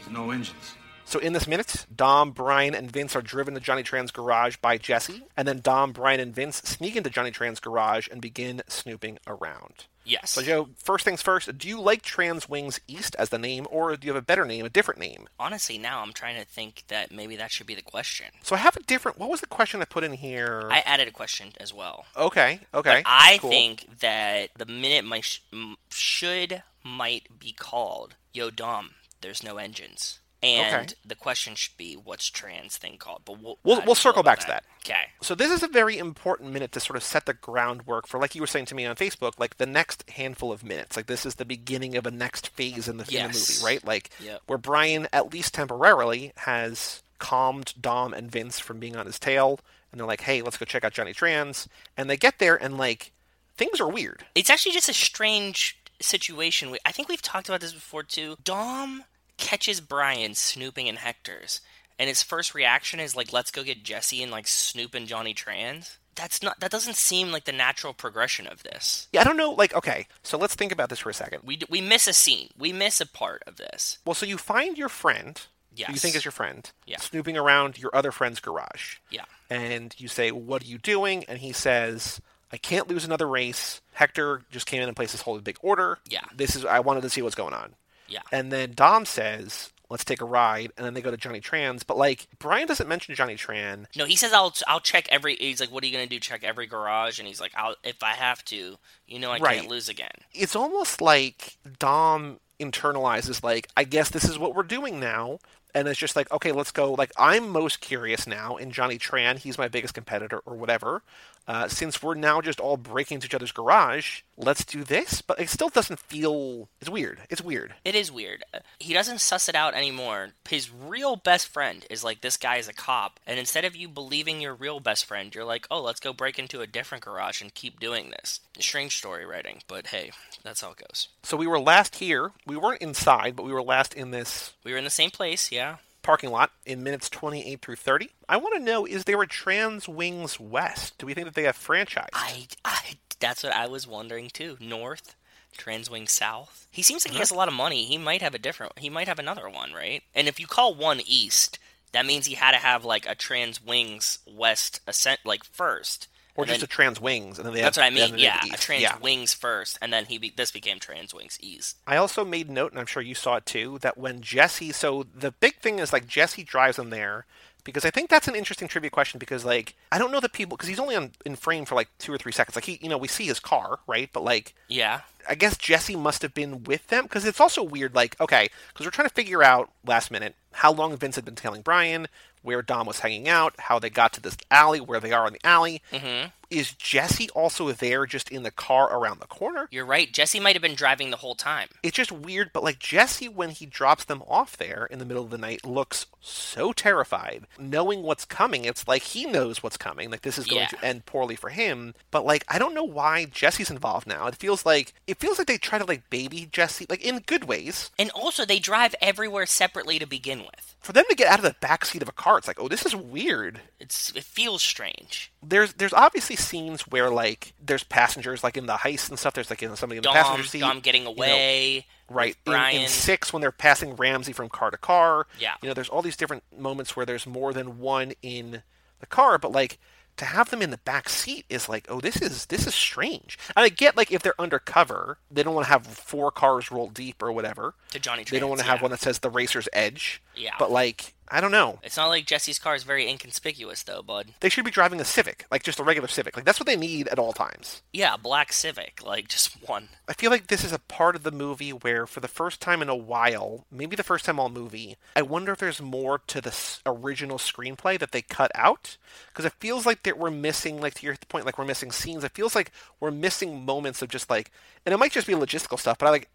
There's no engines. So in this minute, Dom, Brian, and Vince are driven to Johnny Tran's garage by Jesse, and then Dom, Brian, and Vince sneak into Johnny Tran's garage and begin snooping around. Yes. So, Joe, first things first, do you like Trans Wings East as the name, or do you have a better name, a different name? Honestly, now I'm trying to think that maybe that should be the question. So I have a different... What was the question I put in here? I added a question as well. Okay, okay. But I cool. think that the minute my sh- should, might be called, Yo, Dom, there's no engines. And okay. the question should be, what's trans thing called? But we'll we'll, we'll circle back that. to that. Okay. So this is a very important minute to sort of set the groundwork for, like you were saying to me on Facebook, like the next handful of minutes. Like this is the beginning of a next phase in the, yes. in the movie, right? Like yep. where Brian, at least temporarily, has calmed Dom and Vince from being on his tail. And they're like, hey, let's go check out Johnny Trans. And they get there and like, things are weird. It's actually just a strange situation. I think we've talked about this before too. Dom catches Brian snooping in Hector's, and his first reaction is like, let's go get Jesse and like Snoop and Johnny Trans. That's not, that doesn't seem like the natural progression of this. Yeah, I don't know. Like, okay, so let's think about this for a second. We, we miss a scene. We miss a part of this. Well, so you find your friend, yes, who you think is your friend, yeah, snooping around your other friend's garage. Yeah. And you say, what are you doing? And he says, I can't lose another race. Hector just came in and placed this whole big order. Yeah. This is, I wanted to see what's going on. Yeah. And then Dom says, let's take a ride, and then they go to Johnny Tran's. But, like, Brian doesn't mention Johnny Tran. No, he says, I'll I'll check every... He's like, what are you going to do? Check every garage? And he's like, I'll if I have to, you know I right. can't lose again. It's almost like Dom internalizes, like, I guess this is what we're doing now. And it's just like, okay, let's go. Like, I'm most curious now, and Johnny Tran, he's my biggest competitor or whatever. Uh, since we're now just all breaking into each other's garage, let's do this. But it still doesn't feel... It's weird. It's weird. It is weird. He doesn't suss it out anymore. His real best friend is like, this guy is a cop. And instead of you believing your real best friend, you're like, oh, let's go break into a different garage and keep doing this. Strange story writing, but hey, that's how it goes. So we were last here. We weren't inside, but we were last in this... We were in the same place, yeah. Yeah. Parking lot in minutes twenty-eight through thirty. I want to know, is there a Trans Wings West? Do we think that they have franchised? I, I, that's what I was wondering too. North, Trans Wings South. He seems like he has a lot of money. He might have a different, he might have another one, right? And if you call one East, that means he had to have like a Trans Wings West ascent, like first. Or and just then, a Trans Wings, and then they. That's have, what I mean. Yeah, a Trans yeah. Wings first, and then he be, this became Trans Wings East. I also made note, and I'm sure you saw it too, that when Jesse, so the big thing is like Jesse drives them there, because I think that's an interesting trivia question. Because like I don't know the people, because he's only on, in frame for like two or three seconds. Like he, you know, we see his car, right? But like, yeah, I guess Jesse must have been with them, because it's also weird. Like, okay, because we're trying to figure out last minute how long Vince had been tailing Brian, where Dom was hanging out, how they got to this alley, where they are in the alley. Mm-hmm. Is Jesse also there just in the car around the corner? You're right. Jesse might have been driving the whole time. It's just weird, but like Jesse, when he drops them off there in the middle of the night, looks so terrified. Knowing what's coming, it's like he knows what's coming. Like this is going yeah. to end poorly for him. But like, I don't know why Jesse's involved now. It feels like, it feels like they try to like baby Jesse, like in good ways. And also they drive everywhere separately to begin with. For them to get out of the backseat of a car, it's like, oh, this is weird. It's it feels strange. There's there's obviously scenes where like there's passengers like in the heist and stuff. There's like you know, somebody in Dom, the passenger seat. Dom getting away. You know, right. Brian. In, in six when they're passing Ramsey from car to car. Yeah. You know, there's all these different moments where there's more than one in the car, but like to have them in the back seat is like, oh, this is this is strange. And I get like if they're undercover, they don't want to have four cars roll deep or whatever. To Johnny Trans, they don't want to yeah. have one that says the racer's edge. Yeah. But like, I don't know. It's not like Jesse's car is very inconspicuous though, bud. They should be driving a Civic, like just a regular Civic. Like that's what they need at all times. Yeah, a black Civic, like just one. I feel like this is a part of the movie where for the first time in a while, maybe the first time all movie, I wonder if there's more to the original screenplay that they cut out. Because it feels like that we're missing, like to your point, like we're missing scenes. It feels like we're missing moments of just like, and it might just be logistical stuff, but I like,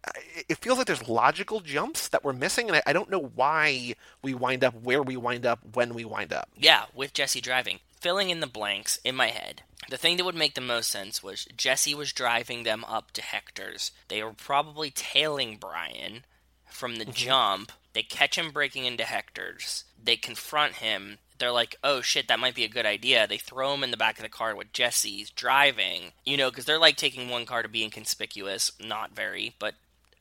it feels like there's logical jumps that we're missing, and I, I don't know why we wind up where we wind up when we wind up. Yeah, with Jesse driving. Filling in the blanks in my head. The thing that would make the most sense was Jesse was driving them up to Hector's. They were probably tailing Brian from the mm-hmm. jump. They catch him breaking into Hector's. They confront him. They're like, oh shit, that might be a good idea. They throw him in the back of the car with Jesse's driving. You know, because they're like taking one car to be inconspicuous. Not very, but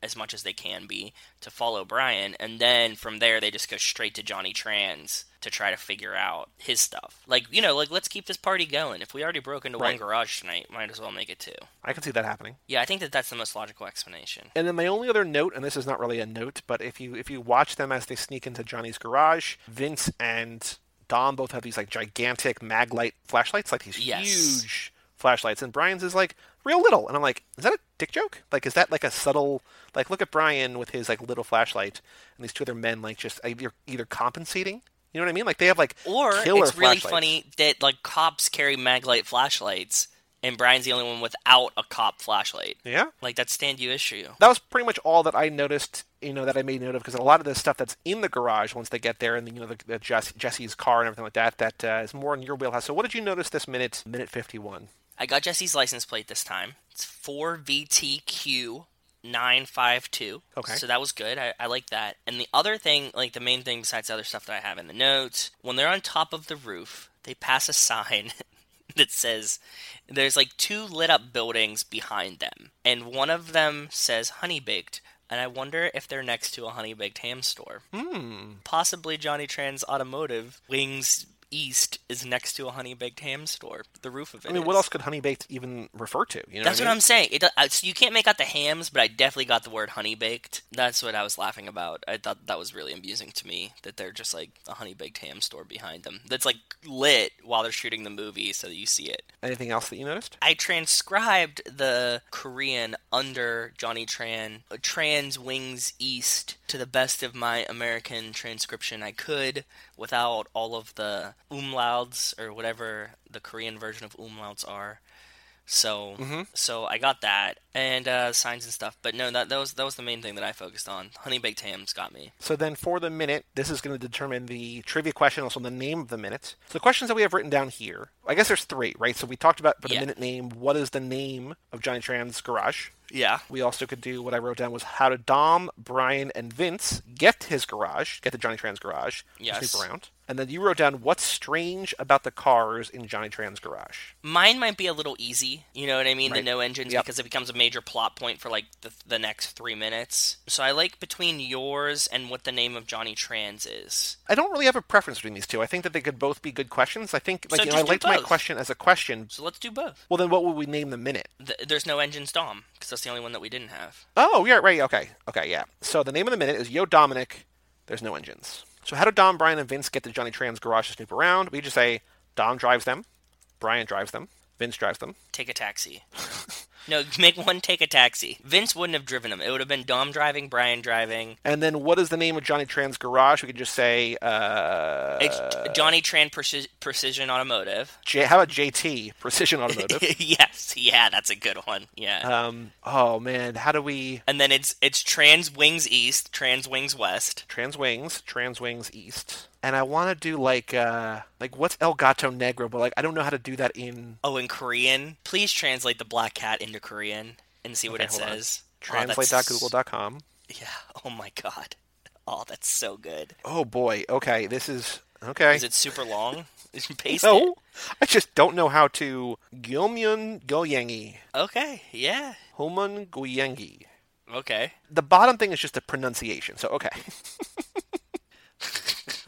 as much as they can be, to follow Brian. And then from there, they just go straight to Johnny Trans to try to figure out his stuff. Like, you know, like, let's keep this party going. If we already broke into right. one garage tonight, might as well make it two. I can see that happening. Yeah, I think that that's the most logical explanation. And then my only other note, and this is not really a note, but if you if you watch them as they sneak into Johnny's garage, Vince and Dom both have these, like, gigantic Maglite flashlights, like these yes. huge flashlights. And Brian's is, like, real little. And I'm like, is that a dick joke? Like, is that, like, a subtle, like, look at Brian with his, like, little flashlight, and these two other men, like, just either, either compensating? You know what I mean? Like, they have, like, killer flashlights. Or it's really funny that, like, cops carry Maglite flashlights, and Brian's the only one without a cop flashlight. Yeah. Like, that's stand you issue. That was pretty much all that I noticed, you know, that I made note of, because a lot of the stuff that's in the garage once they get there, and, you know, the, the Jesse, Jesse's car and everything like that, that uh, is more in your wheelhouse. So what did you notice this minute, minute fifty-one? I got Jesse's license plate this time. It's four V T Q nine five two. Okay. So that was good. I, I like that. And the other thing, like the main thing besides the other stuff that I have in the notes, when they're on top of the roof, they pass a sign that says there's like two lit up buildings behind them. And one of them says Honey Baked. And I wonder if they're next to a Honey Baked Ham store. Hmm. Possibly Johnny Tran's Automotive Wings East is next to a Honey Baked Ham store. The roof of it. I mean, is. What else could Honey Baked even refer to? You know, that's what, I mean? what I'm saying. It, I, so you can't make out the hams, but I definitely got the word Honey Baked. That's what I was laughing about. I thought that was really amusing to me that they're just like a Honey Baked Ham store behind them. That's like lit while they're shooting the movie, so that you see it. Anything else that you noticed? I transcribed the Korean under Johnny Tran, Tran's Wings East, to the best of my American transcription I could, without all of the umlauts or whatever the Korean version of umlauts are. So, mm-hmm. so I got that and uh, signs and stuff. But no, that, that was that was the main thing that I focused on. Honey Baked Ham's got me. So then, for the minute, this is going to determine the trivia question, also the name of the minute. So the questions that we have written down here, I guess there's three, right? So we talked about for the yeah. minute name. What is the name of Johnny Tran's garage? Yeah. We also could do what I wrote down was how did Dom, Brian, and Vince get his garage, get to Johnny Tran's garage, yes. snoop around. And then you wrote down what's strange about the cars in Johnny Tran's garage. Mine might be a little easy, you know what I mean, right. the no engines, yep. because it becomes a major plot point for like the, the next three minutes. So I like between yours and what the name of Johnny Tran's is. I don't really have a preference between these two. I think that they could both be good questions. I think, like, so you know, I liked both. my question as a question. So let's do both. Well, then what would we name the minute? The, there's no engines, Dom, because that's the only one that we didn't have. Oh, yeah, right, okay. Okay, yeah. So the name of the minute is Yo Dominic, There's No Engines. So how do Dom, Brian, and Vince get to Johnny Tran's garage to snoop around? We just say Dom drives them, Brian drives them, Vince drives them. Take a taxi. No, make one take a taxi. Vince wouldn't have driven them. It would have been Dom driving, Brian driving. And then what is the name of Johnny Tran's garage? We could just say... Uh, it's Johnny Tran Preci- Precision Automotive. J- how about J T? Precision Automotive. Yes. Yeah, that's a good one. Yeah. Um. Oh, man. How do we... And then it's it's Trans Wings East, Trans Wings West. Trans Wings, Trans Wings East. And I want to do, like, uh, like what's El Gato Negro? But, like, I don't know how to do that in... Oh, in Korean? Please translate the black cat into Korean and see okay, what it says. On. Translate dot google dot com. Oh, yeah. Oh, my God. Oh, that's so good. Oh, boy. Okay. This is... Okay. Is it super long? Paste no. It. I just don't know how to... Gyeomyeon Goyengi. Okay. Yeah. Homon Goyengi. Okay. The bottom thing is just the pronunciation. So, okay.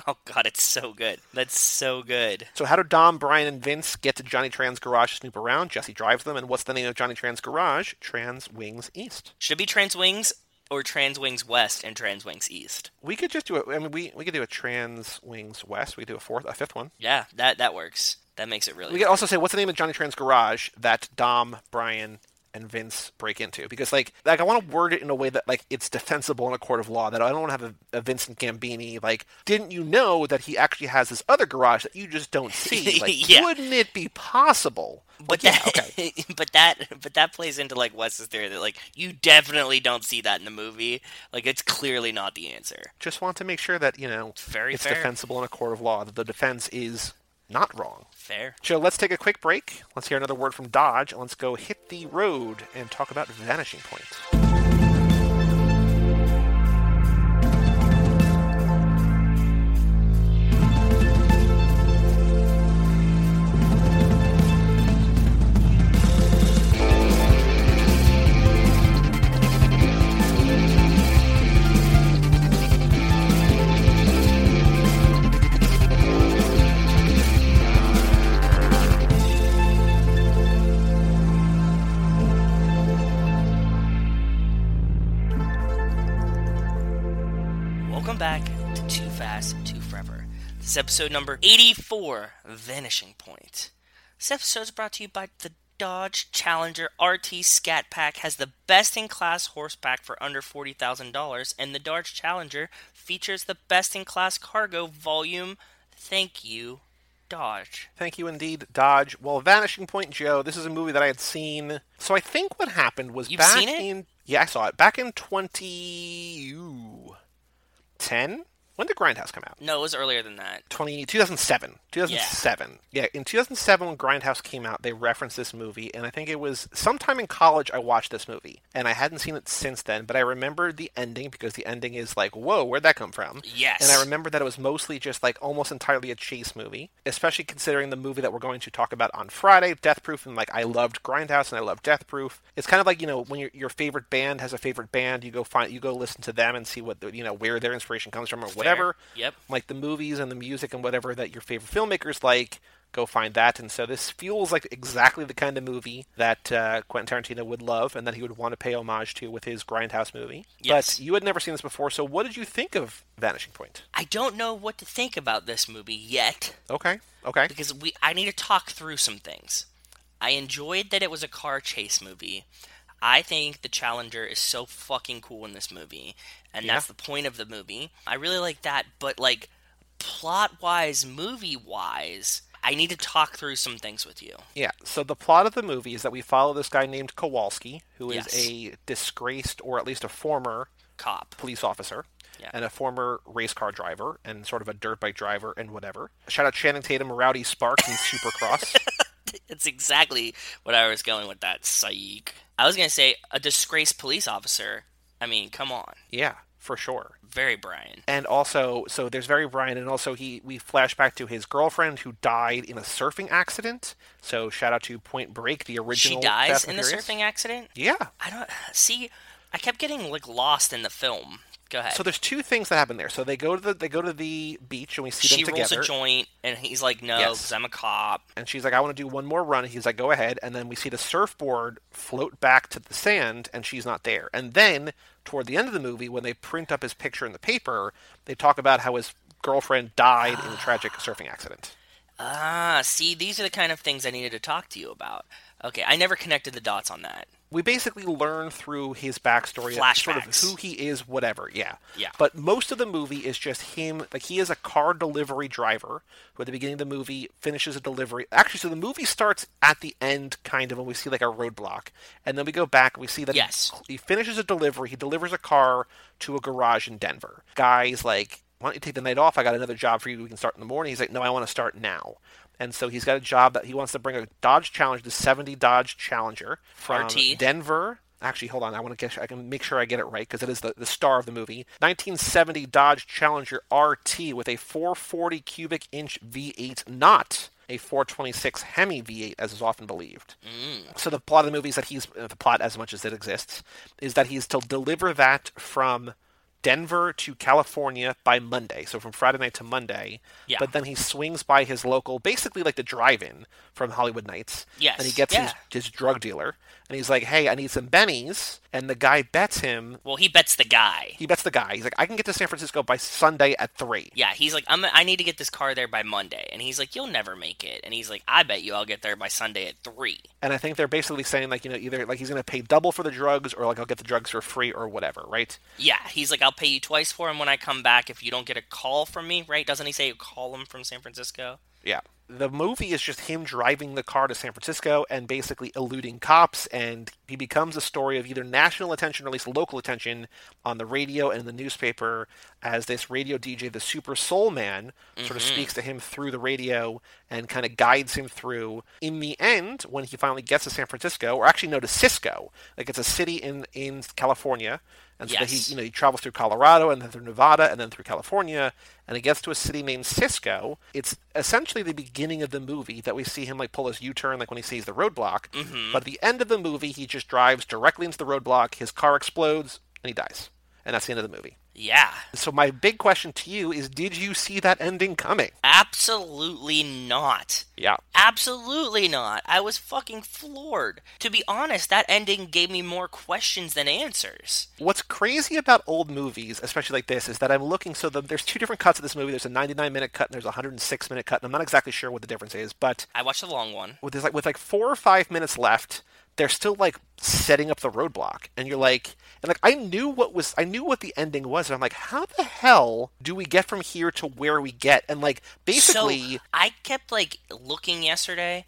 Oh, God, it's so good. That's so good. So how do Dom, Brian, and Vince get to Johnny Tran's garage to snoop around? Jesse drives them. And what's the name of Johnny Tran's garage? Trans Wings East. Should it be Trans Wings or Trans Wings West and Trans Wings East? We could just do it. I mean, we, we could do a Trans Wings West. We could do a fourth, a fifth one. Yeah, that, that works. That makes it really We could fun. Also say, what's the name of Johnny Tran's garage that Dom, Brian, and Vince break into? Because like like I want to word it in a way that like it's defensible in a court of law, that I don't want to have a, a Vincent Gambini like, didn't you know that he actually has this other garage that you just don't see? Like yeah. Wouldn't it be possible? But like, that, yeah, okay. but that but that plays into like Wes's theory that like you definitely don't see that in the movie. Like it's clearly not the answer. Just want to make sure that, you know, Very it's fair. defensible in a court of law, that the defense is not wrong. Fair. So let's take a quick break. Let's hear another word from Dodge. Let's go hit the road and talk about Vanishing Point. This is episode number eighty-four, Vanishing Point. This episode is brought to you by the Dodge Challenger R T Scat Pack. Has the best-in-class horseback for under forty thousand dollars, and the Dodge Challenger features the best-in-class cargo volume. Thank you, Dodge. Thank you indeed, Dodge. Well, Vanishing Point, Joe, this is a movie that I had seen. So I think what happened was You've back seen it? in... Yeah, I saw it. Back in twenty ten? When did Grindhouse come out? No, it was earlier than that. twenty, two thousand seven. two thousand seven. Yeah. yeah, in two thousand seven when Grindhouse came out, they referenced this movie, and I think it was sometime in college I watched this movie, and I hadn't seen it since then, but I remember the ending, because the ending is like, whoa, where'd that come from? Yes. And I remember that it was mostly just like almost entirely a chase movie, especially considering the movie that we're going to talk about on Friday, Death Proof, and like I loved Grindhouse and I loved Death Proof. It's kind of like, you know, when your your favorite band has a favorite band, you go find you go listen to them and see what the, you know, where their inspiration comes from or whatever. Fair. Yep. Like the movies and the music and whatever that your favorite filmmakers like, go find that. And so this feels like exactly the kind of movie that uh, Quentin Tarantino would love and that he would want to pay homage to with his Grindhouse movie. Yes. But you had never seen this before, so what did you think of Vanishing Point? I don't know what to think about this movie yet. Okay, okay. Because we, I need to talk through some things. I enjoyed that it was a car chase movie. I think the Challenger is so fucking cool in this movie, and yeah. that's the point of the movie. I really like that, but like plot-wise, movie-wise, I need to talk through some things with you. Yeah, so the plot of the movie is that we follow this guy named Kowalski, who yes. is a disgraced, or at least a former... cop. Police officer. Yeah. And a former race car driver, and sort of a dirt bike driver, and whatever. Shout out Channing Tatum, Rowdy Sparks, and Supercross. It's exactly what I was going with that, psych. I was going to say, a disgraced police officer. I mean, come on. Yeah. For sure. Very Brian. And also, so there's very Brian, and also he we flash back to his girlfriend who died in a surfing accident. So shout out to Point Break, the original. She dies in the surfing accident? Yeah. I don't, see, I kept getting like lost in the film. Go ahead. So there's two things that happen there. So they go to the they go to the beach and we see she them together. She rolls a joint and he's like, no, because yes. I'm a cop. And she's like, I want to do one more run. And he's like, go ahead. And then we see the surfboard float back to the sand and she's not there. And then toward the end of the movie, when they print up his picture in the paper, they talk about how his girlfriend died in a tragic surfing accident. Ah, see, these are the kind of things I needed to talk to you about. Okay, I never connected the dots on that. We basically learn through his backstory, flashbacks, sort of who he is, whatever. Yeah. Yeah. But most of the movie is just him. Like, he is a car delivery driver who, at the beginning of the movie, finishes a delivery. Actually, so the movie starts at the end, kind of, when we see like a roadblock, and then we go back and we see that yes. he, he finishes a delivery. He delivers a car to a garage in Denver. Guy's like, "Why don't you take the night off? I got another job for you. We can start in the morning." He's like, "No, I want to start now." And so he's got a job that he wants to bring a Dodge Challenger, the seventy Dodge Challenger from R T. Denver. Actually, hold on. I want to get. I can make sure I get it right because it is the, the star of the movie. nineteen seventy Dodge Challenger R T with a four forty cubic inch V eight, not a four twenty-six Hemi V eight, as is often believed. Mm. So the plot of the movie is that he's the plot, as much as it exists, is that he's to deliver that from Denver to California by Monday. So from Friday night to Monday. Yeah. But then he swings by his local, basically like the drive-in from Hollywood Nights. Yes. And he gets yeah. his, his drug dealer. And he's like, "Hey, I need some bennies." And the guy bets him. Well, he bets the guy. He bets the guy. He's like, "I can get to San Francisco by Sunday at three. Yeah, he's like, I'm, I need to get this car there by Monday. And he's like, "You'll never make it." And he's like, "I bet you I'll get there by Sunday at three. And I think they're basically saying, like, you know, either like he's going to pay double for the drugs or like I'll get the drugs for free or whatever, right? Yeah, he's like, "I'll pay you twice for him when I come back if you don't get a call from me," right? Doesn't he say you call him from San Francisco? Yeah. The movie is just him driving the car to San Francisco and basically eluding cops, and he becomes a story of either national attention or at least local attention on the radio and in the newspaper as this radio D J, the Super Soul Man, mm-hmm. sort of speaks to him through the radio and kind of guides him through. In the end, when he finally gets to San Francisco, or actually no, to Cisco, like it's a city in, in California, and so yes. he, you know, he travels through Colorado and then through Nevada and then through California, and he gets to a city named Cisco. It's essentially the beginning of the movie that we see him like pull his U-turn, like when he sees the roadblock. Mm-hmm. But at the end of the movie, he just drives directly into the roadblock. His car explodes and he dies, and that's the end of the movie. Yeah. So my big question to you is, did you see that ending coming? Absolutely not. Yeah. Absolutely not. I was fucking floored. To be honest, that ending gave me more questions than answers. What's crazy about old movies, especially like this, is that I'm looking, so the, there's two different cuts of this movie. There's a ninety-nine minute cut and there's a one hundred six minute cut, and I'm not exactly sure what the difference is, but I watched the long one. With, there's like, with like four or five minutes left, they're still like setting up the roadblock, and you're like, and like I knew what was, I knew what the ending was, and I'm like, how the hell do we get from here to where we get? And like basically, so I kept like looking yesterday,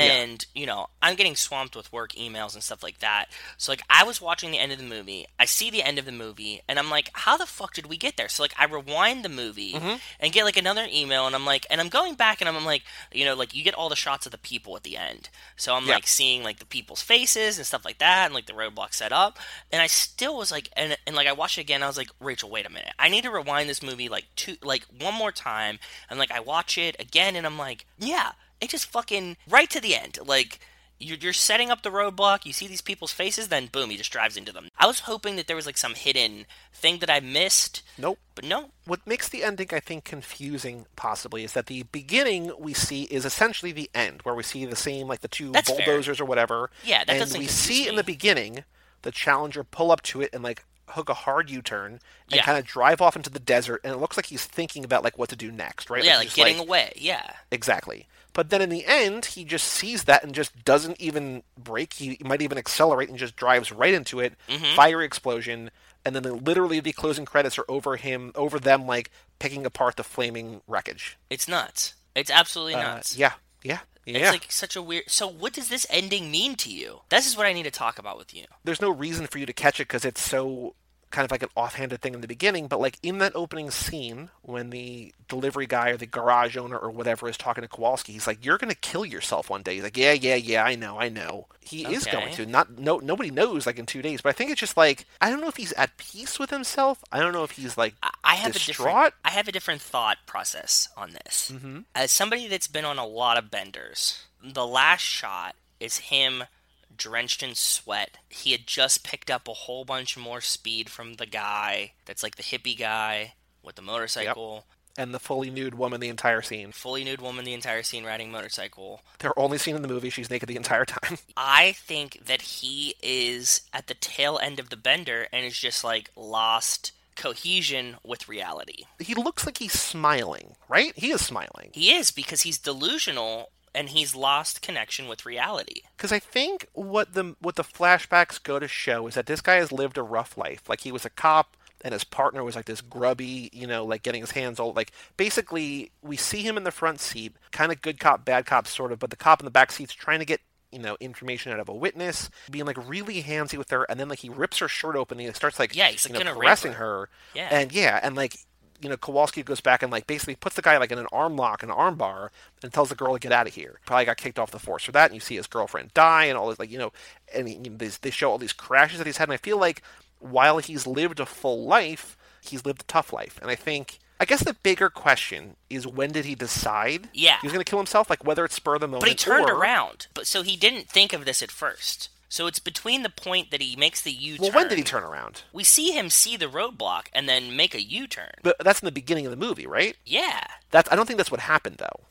And, yeah. you know, I'm getting swamped with work emails and stuff like that. So, like, I was watching the end of the movie. I see the end of the movie, and I'm like, how the fuck did we get there? So, like, I rewind the movie mm-hmm. and get, like, another email, and I'm like, and I'm going back, and I'm, I'm like, you know, like, you get all the shots of the people at the end. So, I'm, yeah. like, seeing, like, the people's faces and stuff like that, and, like, the roadblock set up. And I still was, like, and, and like, I watched it again, and I was like, Rachel, wait a minute. I need to rewind this movie, like, two, like, one more time. And, like, I watch it again, and I'm like, yeah. It just fucking right to the end. Like, you're, you're setting up the roadblock, you see these people's faces, then boom, he just drives into them. I was hoping that there was, like, some hidden thing that I missed. Nope. But no. What makes the ending, I think, confusing, possibly, is that the beginning we see is essentially the end, where we see the same, like, the two That's bulldozers fair. Or whatever. Yeah, that doesn't confuse me. And we see in the beginning the Challenger pull up to it and, like, hook a hard U-turn and yeah. kind of drive off into the desert, and it looks like he's thinking about, like, what to do next, right? Yeah, like, like getting like, away, yeah. Exactly. But then in the end, he just sees that and just doesn't even brake. He might even accelerate and just drives right into it, mm-hmm. fiery explosion, and then the, literally the closing credits are over him, over them, like, picking apart the flaming wreckage. It's nuts. It's absolutely uh, nuts. Yeah, yeah. Yeah. It's like such a weird... So what does this ending mean to you? This is what I need to talk about with you. There's no reason for you to catch it because it's so kind of like an offhanded thing in the beginning, but like in that opening scene when the delivery guy or the garage owner or whatever is talking to Kowalski, he's like, you're going to kill yourself one day. He's like, yeah, yeah, yeah, I know, I know. He okay. is going to. Not no Nobody knows like in two days, but I think it's just like, I don't know if he's at peace with himself. I don't know if he's like I have distraught. A I have a different thought process on this. Mm-hmm. As somebody that's been on a lot of benders, the last shot is him drenched in sweat. He had just picked up a whole bunch more speed from the guy that's like the hippie guy with the motorcycle. Yep. And the fully nude woman the entire scene. Fully nude woman the entire scene riding motorcycle. They're only seen in the movie. She's naked the entire time. I think that he is at the tail end of the bender and is just like lost cohesion with reality. He looks like he's smiling, right? He is smiling. He is because he's delusional. And he's lost connection with reality. Because I think what the what the flashbacks go to show is that this guy has lived a rough life. Like, he was a cop, and his partner was, like, this grubby, you know, like, getting his hands all, like, basically, we see him in the front seat, kind of good cop, bad cop, sort of, but the cop in the back seat's trying to get, you know, information out of a witness, being, like, really handsy with her, and then, like, he rips her shirt open, and he starts, like, yeah, he's, like, you know, caressing her. her. Yeah. And, yeah, and, like... you know, Kowalski goes back and, like, basically puts the guy, like, in an arm lock, an arm bar, and tells the girl to get out of here. Probably got kicked off the force for that, and you see his girlfriend die, and all this, like, you know, and he, you know, they, they show all these crashes that he's had, and I feel like while he's lived a full life, he's lived a tough life. And I think, I guess the bigger question is when did he decide yeah. he was going to kill himself? Like, whether it's spur of the moment or... But he turned or... around, but so he didn't think of this at first. So it's between the point that he makes the U-turn. Well, when did he turn around? We see him see the roadblock and then make a U-turn. But that's in the beginning of the movie, right? Yeah. That's. I don't think that's what happened, though.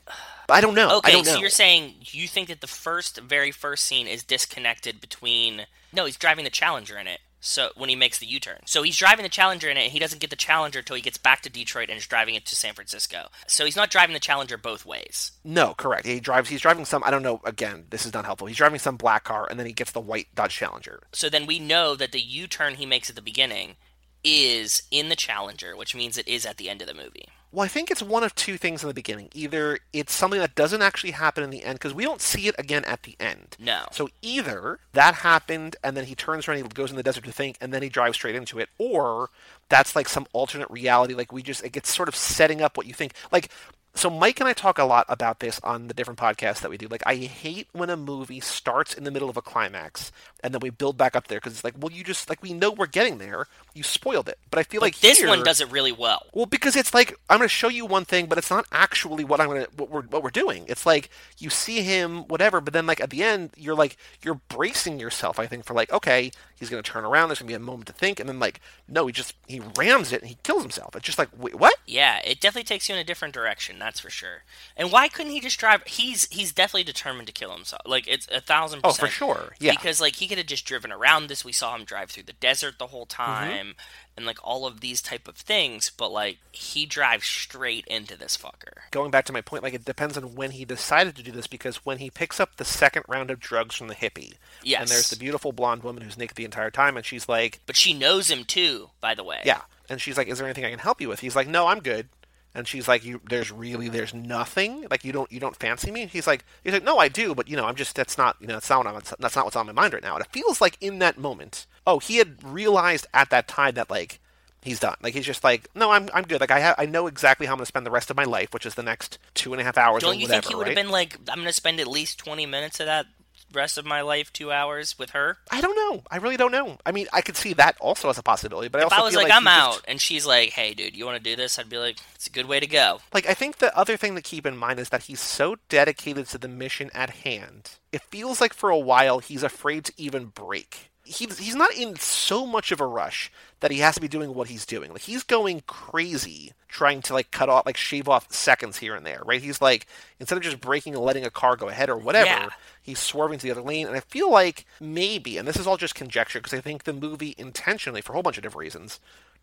I don't know. Okay, I don't know. So you're saying you think that the first, very first scene is disconnected between... No, he's driving the Challenger in it. So when he makes the U-turn. So he's driving the Challenger in it, and he doesn't get the Challenger until he gets back to Detroit and is driving it to San Francisco. So he's not driving the Challenger both ways. No, correct. He drives. He's driving some, I don't know, again, this is not helpful. He's driving some black car, and then he gets the white Dodge Challenger. So then we know that the U-turn he makes at the beginning is in the Challenger, which means it is at the end of the movie. Well, I think it's one of two things in the beginning. Either it's something that doesn't actually happen in the end, because we don't see it again at the end. No. So either that happened, and then he turns around, he goes in the desert to think, and then he drives straight into it, or that's like some alternate reality, like we just, it gets sort of setting up what you think. Like, so Mike and I talk a lot about this on the different podcasts that we do. Like, I hate when a movie starts in the middle of a climax, and then we build back up there, because it's like, well, you just, like, we know we're getting there. You spoiled it. But I feel but like this here, one does it really well. Well, because it's like, I'm going to show you one thing, but it's not actually what I'm going to, what we're, what we're doing. It's like, you see him, whatever, but then, like, at the end, you're, like, you're bracing yourself, I think, for, like, okay, he's going to turn around, there's going to be a moment to think, and then, like, no, he just, he rams it, and he kills himself. It's just like, wait, what? Yeah, it definitely takes you in a different direction. That's for sure. And why couldn't he just drive? He's he's definitely determined to kill himself. Like, it's a thousand percent. Oh, for sure. Yeah. Because, like, he could have just driven around this. We saw him drive through the desert the whole time. Mm-hmm. And, like, all of these type of things. But, like, he drives straight into this fucker. Going back to my point, like, it depends on when he decided to do this. Because when he picks up the second round of drugs from the hippie. Yes. And there's the beautiful blonde woman who's naked the entire time. And she's like... But she knows him, too, by the way. Yeah. And she's like, is there anything I can help you with? He's like, no, I'm good. And she's like, you, there's really, there's nothing? Like, you don't, you don't fancy me? And he's like, he's like, no, I do, but, you know, I'm just, that's not, you know, that's not, what I'm, that's not what's on my mind right now. And it feels like in that moment, oh, he had realized at that time that, like, he's done. Like, he's just like, no, I'm I'm good. Like, I ha- I know exactly how I'm going to spend the rest of my life, which is the next two and a half hours or whatever, right? Don't you think he would have been like, I'm going to spend at least twenty minutes of that rest of my life, two hours with her? I don't know. I really don't know. I mean, I could see that also as a possibility, but I also feel like... If I was like, I'm out, and she's like, hey, dude, you want to do this? I'd be like, it's a good way to go. Like, I think the other thing to keep in mind is that he's so dedicated to the mission at hand. It feels like for a while he's afraid to even break. He's he's not in so much of a rush that he has to be doing what he's doing. Like, he's going crazy trying to, like, cut off, like, shave off seconds here and there, right? He's, like, instead of just braking and letting a car go ahead or whatever, yeah. he's swerving to the other lane. And I feel like maybe, and this is all just conjecture, because I think the movie intentionally, for a whole bunch of different reasons,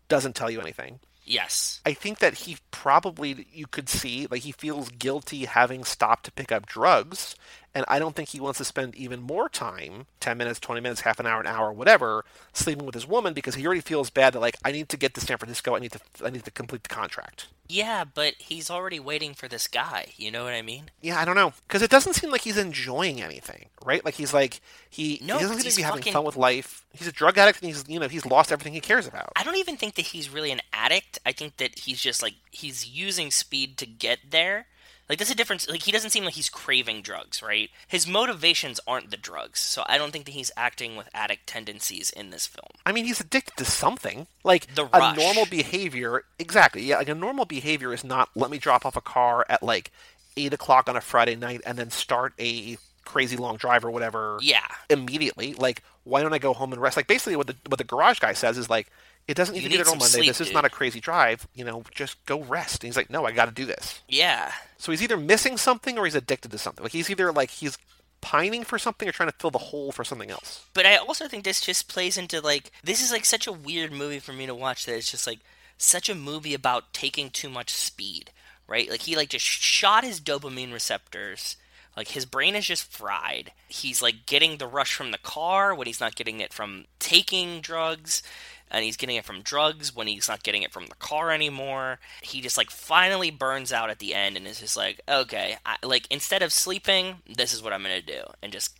doesn't tell you anything. Yes. I think that he probably, you could see, like, he feels guilty having stopped to pick up drugs, and I don't think he wants to spend even more time, ten minutes, twenty minutes, half an hour, an hour, whatever, sleeping with his woman, because he already feels bad that, like, I need to get to San Francisco, I need to I need to complete the contract. Yeah, but he's already waiting for this guy, you know what I mean? Yeah, I don't know, because it doesn't seem like he's enjoying anything, right? Like, he's like, he, no, he doesn't seem to be having fucking... fun with life. He's a drug addict, and he's, you know, he's lost everything he cares about. I don't even think that he's really an addict. I think that he's just, like, he's using speed to get there. Like, that's a difference. Like, he doesn't seem like he's craving drugs, right? His motivations aren't the drugs, so I don't think that he's acting with addict tendencies in this film. I mean, he's addicted to something. Like, the rush. A normal behavior... Exactly, yeah. Like, a normal behavior is not, let me drop off a car at, like, eight o'clock on a Friday night and then start a crazy long drive or whatever... Yeah. ...immediately. Like, why don't I go home and rest? Like, basically what the what the garage guy says is, like, it doesn't need you to be there on Monday. Sleep, this is dude. Not a crazy drive. You know, just go rest. And he's like, no, I got to do this. Yeah. So he's either missing something or he's addicted to something. Like, he's either, like, he's pining for something or trying to fill the hole for something else. But I also think this just plays into, like, this is, like, such a weird movie for me to watch that it's just, like, such a movie about taking too much speed, right? Like, he, like, just shot his dopamine receptors. Like, his brain is just fried. He's, like, getting the rush from the car when he's not getting it from taking drugs. And he's getting it from drugs when he's not getting it from the car anymore. He just, like, finally burns out at the end and is just like, okay, I, like, instead of sleeping, this is what I'm going to do. And just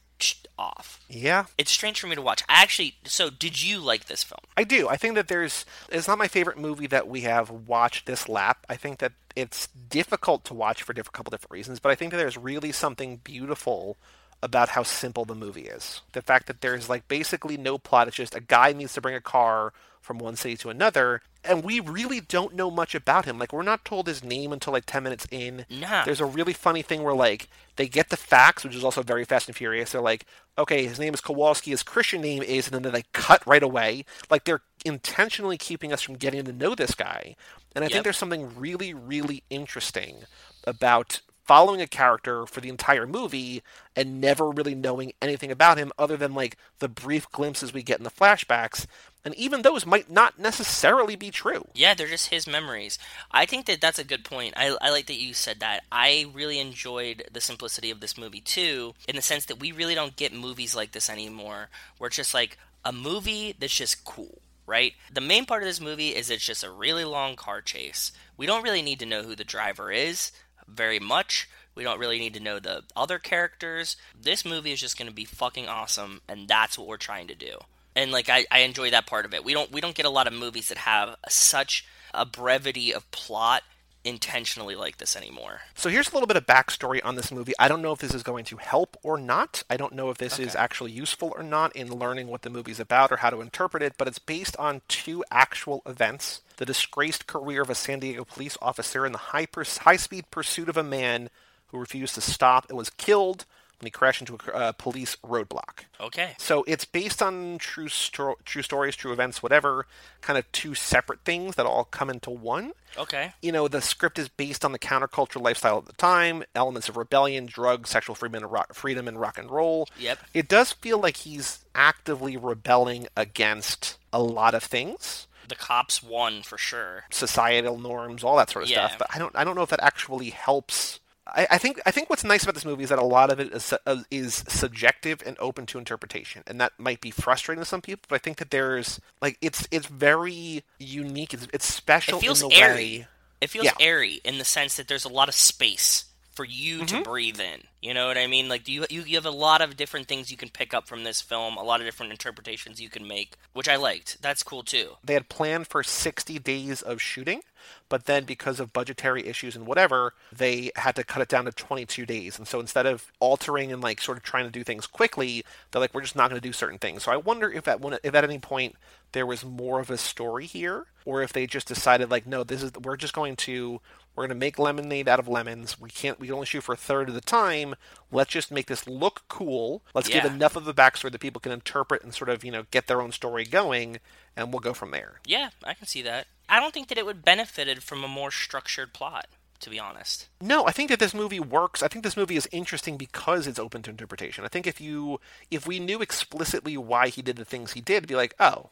off. Yeah. It's strange for me to watch. I actually, so did you like this film? I do. I think that there's, it's not my favorite movie that we have watched this lap. I think that it's difficult to watch for a couple different reasons. But I think that there's really something beautiful about how simple the movie is. The fact that there's, like, basically no plot. It's just a guy needs to bring a car from one city to another, and we really don't know much about him. Like, we're not told his name until, like, ten minutes in. Nah. There's a really funny thing where, like, they get the facts, which is also very Fast and Furious. They're like, okay, his name is Kowalski, his Christian name is, and then they, like, cut right away. Like, they're intentionally keeping us from getting to know this guy. And I yep. think there's something really, really interesting about following a character for the entire movie and never really knowing anything about him other than, like, the brief glimpses we get in the flashbacks. And even those might not necessarily be true. Yeah, they're just his memories. I think that that's a good point. I, I like that you said that. I really enjoyed the simplicity of this movie, too, in the sense that we really don't get movies like this anymore, where it's just, like, a movie that's just cool. Right? The main part of this movie is it's just a really long car chase. We don't really need to know who the driver is very much. We don't really need to know the other characters. This movie is just going to be fucking awesome, and that's what we're trying to do. And, like, I, I enjoy that part of it. We don't we don't get a lot of movies that have such a brevity of plot intentionally like this anymore. So here's a little bit of backstory on this movie. I don't know if this is going to help or not. I don't know if this okay. is actually useful or not in learning what the movie's about or how to interpret it, but it's based on two actual events. The disgraced career of a San Diego police officer and the high pers- high-speed pursuit of a man who refused to stop and was killed when he crashed into a uh, police roadblock. Okay. So it's based on true sto- true stories, true events, whatever, kind of two separate things that all come into one. Okay. You know, the script is based on the counterculture lifestyle at the time, elements of rebellion, drugs, sexual freedom, and rock, freedom, and rock and roll. Yep. It does feel like he's actively rebelling against a lot of things. The cops won, for sure. Societal norms, all that sort of yeah. stuff. But I don't I don't know if that actually helps. I, I think I think what's nice about this movie is that a lot of it is, uh, is subjective and open to interpretation, and that might be frustrating to some people. But I think that there's, like, it's it's very unique. It's, it's special. It feels in the airy. Way. It feels yeah. airy in the sense that there's a lot of space for you mm-hmm. to breathe in. You know what I mean? Like, you, you you have a lot of different things you can pick up from this film, a lot of different interpretations you can make, which I liked. That's cool, too. They had planned for sixty days of shooting, but then because of budgetary issues and whatever, they had to cut it down to twenty-two days. And so instead of altering and, like, sort of trying to do things quickly, they're like, we're just not going to do certain things. So I wonder if at, one, if at any point there was more of a story here, or if they just decided, like, no, this is we're just going to... We're going to make lemonade out of lemons. We can't. We can only shoot for a third of the time. Let's just make this look cool. Let's yeah. give enough of the backstory that people can interpret and sort of, you know, get their own story going, and we'll go from there. Yeah, I can see that. I don't think that it would benefited from a more structured plot, to be honest. No, I think that this movie works. I think this movie is interesting because it's open to interpretation. I think if you, if we knew explicitly why he did the things he did, it'd be like, oh,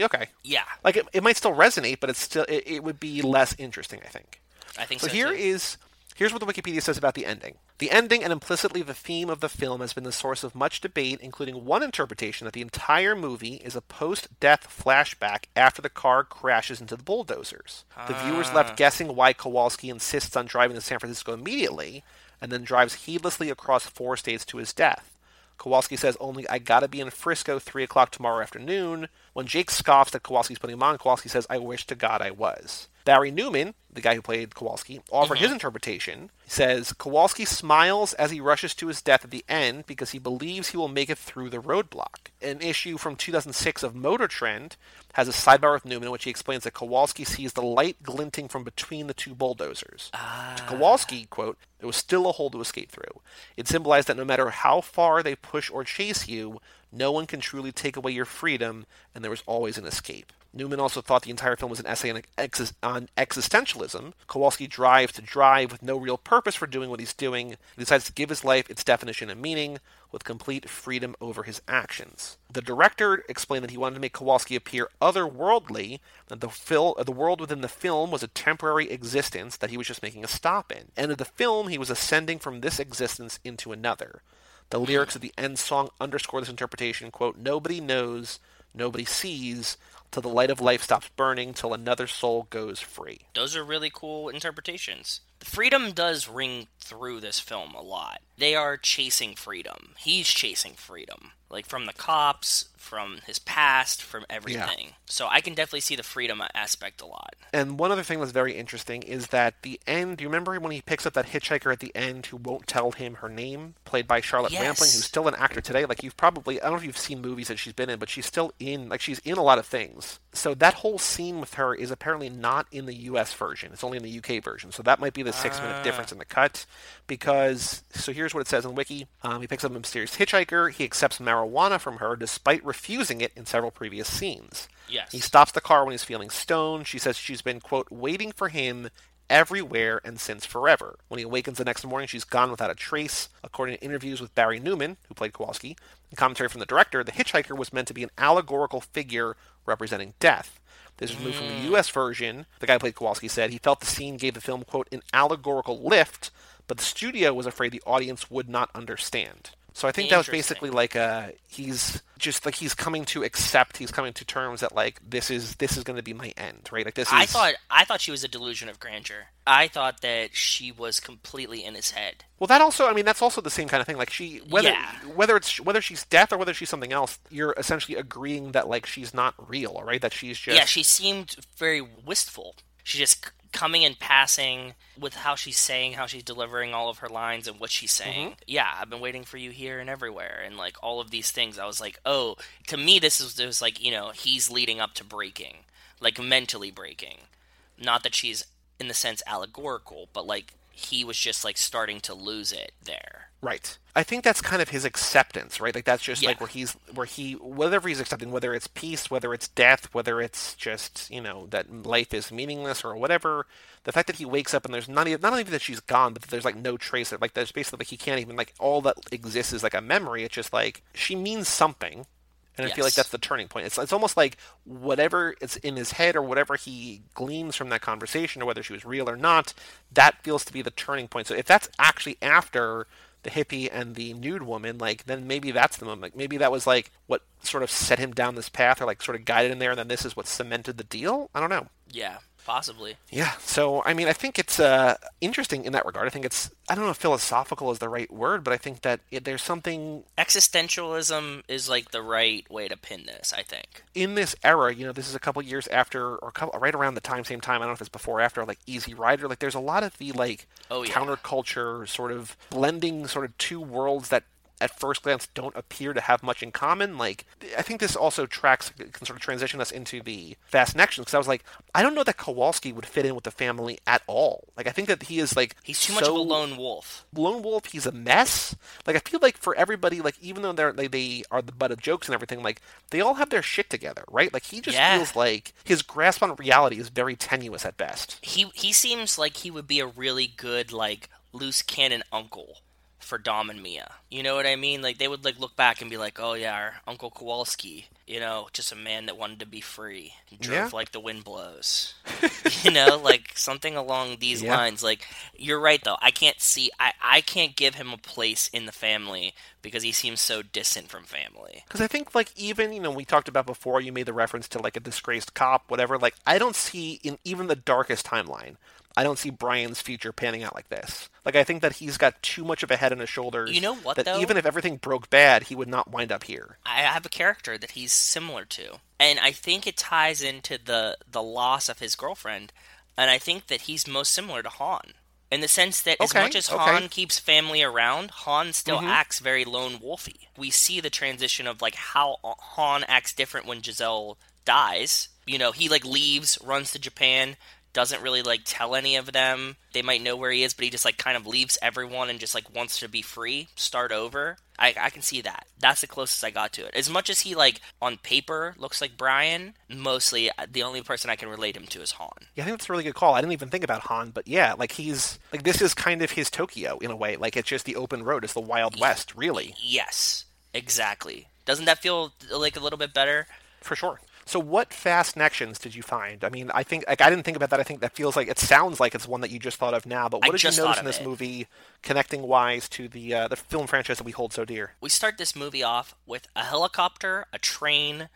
okay, yeah. Like it, it might still resonate, but it's still it, it would be less interesting, I think. I think so, so here too. is here's what the Wikipedia says about the ending. The ending and implicitly the theme of the film has been the source of much debate, including one interpretation that the entire movie is a post-death flashback after the car crashes into the bulldozers. Ah. The viewers left guessing why Kowalski insists on driving to San Francisco immediately and then drives heedlessly across four states to his death. Kowalski says only, I gotta be in Frisco three o'clock tomorrow afternoon. When Jake scoffs that Kowalski's putting him on, Kowalski says, I wish to God I was. Barry Newman, the guy who played Kowalski, offered mm-hmm. his interpretation. He says, Kowalski smiles as he rushes to his death at the end because he believes he will make it through the roadblock. An issue from two thousand six of Motor Trend has a sidebar with Newman in which he explains that Kowalski sees the light glinting from between the two bulldozers. Ah. To Kowalski, quote, it was still a hole to escape through. It symbolized that no matter how far they push or chase you, no one can truly take away your freedom, and there was always an escape. Newman also thought the entire film was an essay on, ex- on existentialism. Kowalski drives to drive with no real purpose for doing what he's doing. He decides to give his life its definition and meaning with complete freedom over his actions. The director explained that he wanted to make Kowalski appear otherworldly, that the, fil- the world within the film was a temporary existence that he was just making a stop in. End of the film, he was ascending from this existence into another. The lyrics of the end song underscore this interpretation, quote, nobody knows, nobody sees, till the light of life stops burning, till another soul goes free. Those are really cool interpretations. The freedom does ring through this film a lot. They are chasing freedom. He's chasing freedom. Like, from the cops, from his past, from everything. Yeah. So I can definitely see the freedom aspect a lot. And one other thing that's very interesting is that the end, do you remember when he picks up that hitchhiker at the end who won't tell him her name, played by Charlotte yes. Rampling, who's still an actor today? Like, you've probably, I don't know if you've seen movies that she's been in, but she's still in, like, she's in a lot of things. So that whole scene with her is apparently not in the U S version. It's only in the U K version. So that might be the six-minute uh. difference in the cut. Because, so here's what it says on Wiki. Um, he picks up a mysterious hitchhiker. He accepts marijuana from her despite refusing it in several previous scenes. Yes. He stops the car when he's feeling stoned. She says she's been, quote, waiting for him everywhere and since forever. When he awakens the next morning, she's gone without a trace. According to interviews with Barry Newman, who played Kowalski, and commentary from the director, the hitchhiker was meant to be an allegorical figure representing death. This was moved from the U S version. The guy who played Kowalski said he felt the scene gave the film, quote, an allegorical lift, but the studio was afraid the audience would not understand. So I think that was basically like a, he's just like he's coming to accept, he's coming to terms that like this is this is going to be my end, right? Like this. Is... I thought I thought she was a delusion of grandeur. I thought that she was completely in his head. Well, that also, I mean, that's also the same kind of thing. Like she, whether yeah. whether it's whether she's death or whether she's something else, you're essentially agreeing that like she's not real, right? That she's just yeah. She seemed very wistful. She just. Coming and passing with how she's saying, how she's delivering all of her lines and what she's saying. Mm-hmm. Yeah, I've been waiting for you here and everywhere. And like all of these things, I was like, oh, to me, this is it was like, you know, he's leading up to breaking, like mentally breaking. Not that she's in the sense allegorical, but like he was just like starting to lose it there. Right. I think that's kind of his acceptance, right? Like that's just yeah. like where he's, where he, whatever he's accepting, whether it's peace, whether it's death, whether it's just, you know, that life is meaningless or whatever. The fact that he wakes up and there's not even, not only that she's gone, but that there's like no trace of, like there's basically like he can't even, like all that exists is like a memory. It's just like, she means something. And yes. I feel like that's the turning point. It's it's almost like whatever is in his head or whatever he gleans from that conversation or whether she was real or not, that feels to be the turning point. So if that's actually after the hippie and the nude woman, like then maybe that's the moment. Like maybe that was like what sort of set him down this path or like sort of guided him there and then this is what cemented the deal? I don't know. Yeah. Possibly. Yeah. So, I mean, I think it's uh, interesting in that regard. I think it's, I don't know if philosophical is the right word, but I think that it, there's something... Existentialism is, like, the right way to pin this, I think. In this era, you know, this is a couple years after, or a couple, right around the time, same time, I don't know if it's before or after, like, Easy Rider. Like, there's a lot of the, like, oh, yeah. counterculture sort of blending sort of two worlds that at first glance don't appear to have much in common. Like, I think this also tracks, can sort of transition us into the Fast Connections, because I was like, I don't know that Kowalski would fit in with the family at all. Like, I think that he is, like... He's too so much of a lone wolf. Lone wolf, he's a mess. Like, I feel like for everybody, like, even though they're, like, they are the butt of jokes and everything, like, they all have their shit together, right? Like, he just yeah. feels like his grasp on reality is very tenuous at best. He, he seems like he would be a really good, like, loose cannon uncle for Dom and Mia. You know what I mean? Like, they would, like, look back and be like, oh, yeah, our Uncle Kowalski, you know, just a man that wanted to be free. He drove yeah. like the wind blows. You know, like, something along these yeah. lines. Like, you're right, though. I can't see... I, I can't give him a place in the family because he seems so distant from family. Because I think, like, even, you know, we talked about before, you made the reference to, like, a disgraced cop, whatever. Like, I don't see, in even the darkest timeline, I don't see Brian's future panning out like this. Like, I think that he's got too much of a head on his shoulders. You know what, that though? Even if everything broke bad, he would not wind up here. I have a character that he's similar to. And I think it ties into the, the loss of his girlfriend. And I think that he's most similar to Han. In the sense that okay, as much as okay. Han keeps family around, Han still mm-hmm. acts very lone wolfy. We see the transition of, like, how Han acts different when Giselle dies. You know, he, like, leaves, runs to Japan, doesn't really, like, tell any of them. They might know where he is, but he just, like, kind of leaves everyone and just, like, wants to be free, start over. I, I can see that. That's the closest I got to it. As much as he, like, on paper looks like Brian, mostly the only person I can relate him to is Han. Yeah, I think that's a really good call. I didn't even think about Han, but yeah, like, he's, like, this is kind of his Tokyo in a way. Like, it's just the open road. It's the Wild West, really. Yes, exactly. Doesn't that feel, like, a little bit better? For sure. So what Fast Connections did you find? I mean, I think like, I didn't think about that. I think that feels like it sounds like it's one that you just thought of now. But what I did you notice in this it. movie, connecting wise to the uh, the film franchise that we hold so dear? We start this movie off with a helicopter, a train,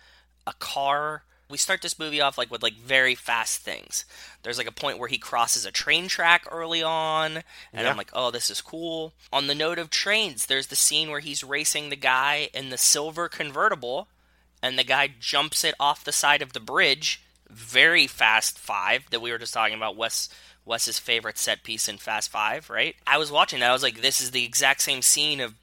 a car. We start this movie off like with like very fast things. There's like a point where he crosses a train track early on, and yeah. I'm like, oh, this is cool. On the note of trains, there's the scene where he's racing the guy in the silver convertible. And the guy jumps it off the side of the bridge, very Fast Five that we were just talking about, Wes Wes's favorite set piece in Fast Five, right? I was watching that, I was like, this is the exact same scene of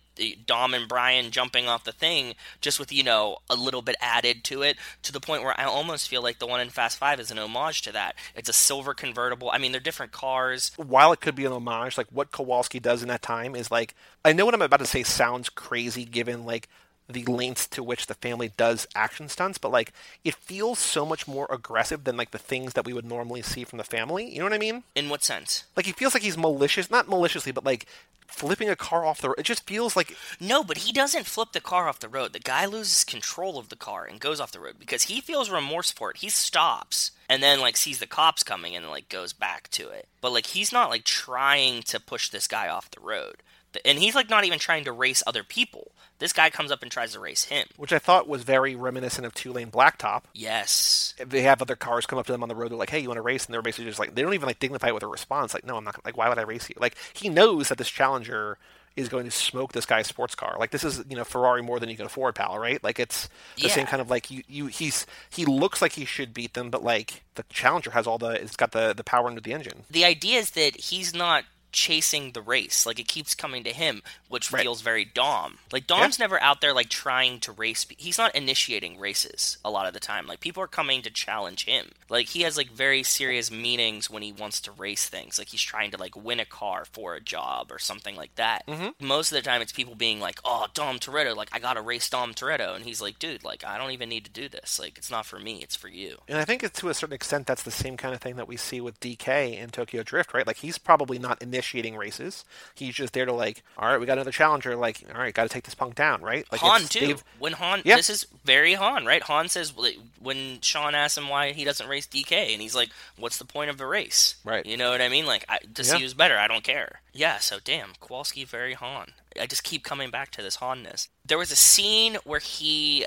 Dom and Brian jumping off the thing, just with, you know, a little bit added to it, to the point where I almost feel like the one in Fast Five is an homage to that. It's a silver convertible. I mean, they're different cars. While it could be an homage, like, what Kowalski does in that time is, like, I know what I'm about to say sounds crazy given, like, the lengths to which the family does action stunts, but, like, it feels so much more aggressive than, like, the things that we would normally see from the family. You know what I mean? In what sense? Like, he feels like he's malicious. Not maliciously, but, like, flipping a car off the road. It just feels like... No, but he doesn't flip the car off the road. The guy loses control of the car and goes off the road because he feels remorse for it. He stops and then, like, sees the cops coming and, like, goes back to it. But, like, he's not, like, trying to push this guy off the road. And he's, like, not even trying to race other people. This guy comes up and tries to race him. Which I thought was very reminiscent of Two-Lane Blacktop. Yes. They have other cars come up to them on the road. They're like, hey, you want to race? And they're basically just like, they don't even, like, dignify it with a response. Like, no, I'm not going to, like, why would I race you? Like, he knows that this Challenger is going to smoke this guy's sports car. Like, this is, you know, Ferrari more than you can afford, pal, right? Like, it's the yeah. same kind of, like, you, you, he's, he looks like he should beat them, but, like, the Challenger has all the, it's got the, the power into the engine. The idea is that he's not chasing the race. Like, it keeps coming to him, which right. feels very Dom. Like, Dom's yeah. never out there, like, trying to race. He's not initiating races a lot of the time. Like, people are coming to challenge him. Like, he has, like, very serious meanings when he wants to race things. Like, he's trying to, like, win a car for a job or something like that. Mm-hmm. Most of the time, it's people being like, oh, Dom Toretto, like, I gotta race Dom Toretto. And he's like, dude, like, I don't even need to do this. Like, it's not for me, it's for you. And I think it's, to a certain extent, that's the same kind of thing that we see with D K in Tokyo Drift, right? Like, he's probably not in initiating races. He's just there to, like, all right, we got another challenger, like, all right, gotta take this punk down, right? Like, Han too. They've... When Han, yeah. this is very Han, right? Han says, when Sean asks him why he doesn't race D K, and he's like, what's the point of the race? Right. You know what I mean? Like, I, to yeah. see who's better, I don't care. Yeah, so damn, Kowalski, very Han. I just keep coming back to this Han-ness. There was a scene where he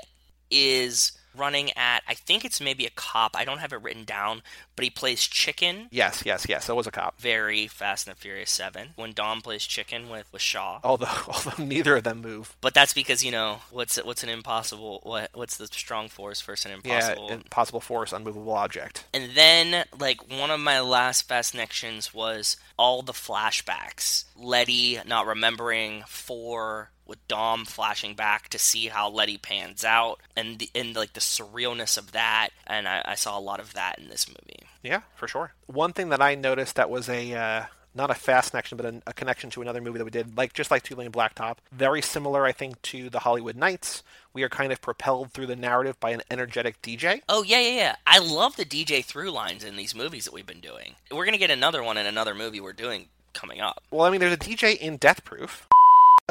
is running at, I think it's maybe a cop. I don't have it written down, but he plays Chicken. Yes, yes, yes. That was a cop. Very Fast and the Furious seven. When Dom plays Chicken with, with Shaw. Although, although neither of them move. But that's because, you know, what's what's an impossible, what what's the strong force versus an impossible? Yeah, impossible force, unmovable object. And then, like, one of my last Fast connections was all the flashbacks. Letty not remembering, four with Dom flashing back to see how Letty pans out, and the, and like the surrealness of that, and I, I saw a lot of that in this movie. Yeah, for sure. One thing that I noticed that was a uh, not a Fast connection, but a, a connection to another movie that we did, like just like Two Lane Blacktop, very similar, I think, to The Hollywood Nights. We are kind of propelled through the narrative by an energetic D J. Oh, yeah, yeah, yeah. I love the D J through lines in these movies that we've been doing. We're going to get another one in another movie we're doing coming up. Well, I mean, there's a D J in Death Proof.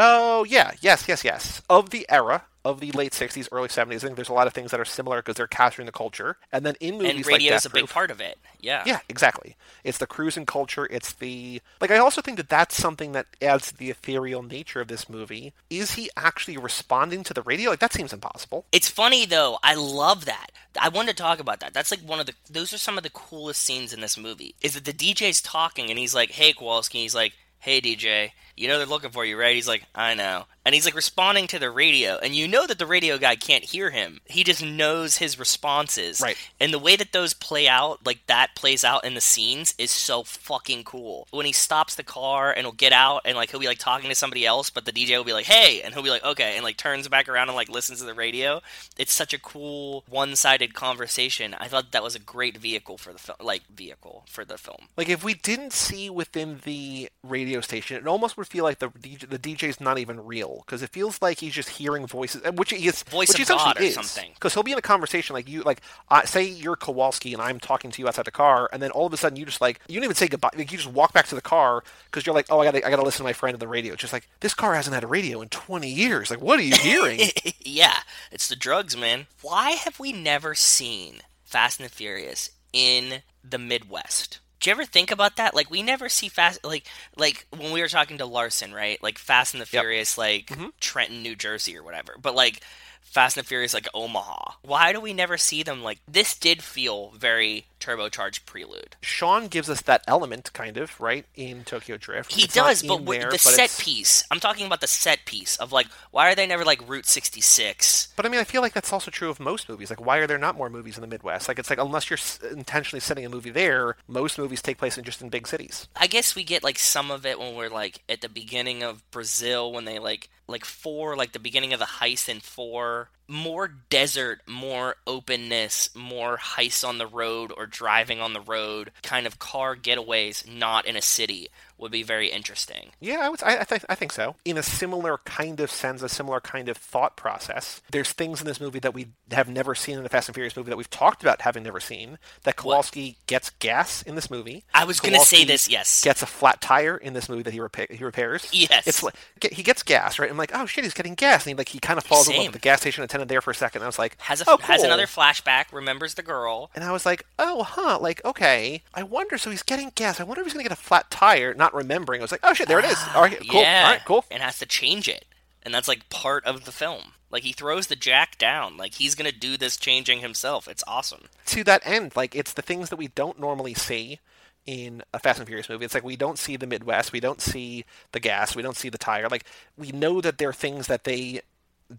Oh, yeah, yes, yes, yes. Of the era, of the late sixties, early seventies, I think there's a lot of things that are similar because they're capturing the culture. And then in movies like Death Proof. And radio's a big part of it, yeah. Yeah, exactly. It's the cruising culture, it's the... Like, I also think that that's something that adds to the ethereal nature of this movie. Is he actually responding to the radio? Like, that seems impossible. It's funny, though. I love that. I wanted to talk about that. That's like one of the... Those are some of the coolest scenes in this movie. Is that the D J's talking, and he's like, hey, Kowalski, and he's like, hey, D J, you know they're looking for you, right? He's like, I know. And he's like responding to the radio. And you know that the radio guy can't hear him. He just knows his responses. Right. And the way that those play out, like that plays out in the scenes, is so fucking cool. When he stops the car and he'll get out and like he'll be like talking to somebody else, but the D J will be like, hey, and he'll be like, okay, and like turns back around and like listens to the radio. It's such a cool one-sided conversation. I thought that was a great vehicle for the film, like vehicle for the film. Like if we didn't see within the radio station, it almost would feel like the D J, the D J's not even real. Because it feels like he's just hearing voices, which he is, voice which of God or is. Something. Because he'll be in a conversation like you, like uh, say you're Kowalski and I'm talking to you outside the car, and then all of a sudden you just like you don't even say goodbye. Like, you just walk back to the car because you're like, oh, I gotta, I gotta listen to my friend on the radio. It's just like this car hasn't had a radio in twenty years. Like, what are you hearing? Yeah, it's the drugs, man. Why have we never seen Fast and the Furious in the Midwest? Do you ever think about that? Like, we never see Fast... Like, like when we were talking to Larson, right? Like, Fast and the Furious, yep. like, mm-hmm. Trenton, New Jersey or whatever. But, like, Fast and the Furious, like, Omaha. Why do we never see them? Like, this did feel very turbocharged prelude. Sean gives us that element, kind of, right? In Tokyo Drift. He it's does, but with there, the but set it's... piece. I'm talking about the set piece of, like, why are they never, like, Route sixty-six? But, I mean, I feel like that's also true of most movies. Like, why are there not more movies in the Midwest? Like, it's like, unless you're intentionally setting a movie there, most movies take place in just in big cities. I guess we get, like, some of it when we're, like, at the beginning of Brazil, when they, like, like, four, like, the beginning of the heist in four... More desert, more openness, more heists on the road or driving on the road, kind of car getaways, not in a city, would be very interesting. Yeah, I would. I, I, th- I think so. In a similar kind of sense, a similar kind of thought process, there's things in this movie that we have never seen in the Fast and Furious movie that we've talked about having never seen, that Kowalski what? gets gas in this movie. I was going to say this, yes. gets a flat tire in this movie that he repa- he repairs. Yes. It's like, he gets gas, right? I'm like, oh shit, he's getting gas. And he, like, he kind of falls Same. in love with the gas station attendant there for a second. And I was like, has, a, oh, cool. has another flashback, remembers the girl. And I was like, oh, huh, like, okay. I wonder, so he's getting gas. I wonder if he's going to get a flat tire. Not remembering. I was like, oh shit, there it is. All right, cool. Yeah. All right, cool. And has to change it. And that's like part of the film. Like, he throws the jack down. Like, he's going to do this changing himself. It's awesome. To that end, like, it's the things that we don't normally see in a Fast and Furious movie. It's like, we don't see the Midwest. We don't see the gas. We don't see the tire. Like, we know that there are things that they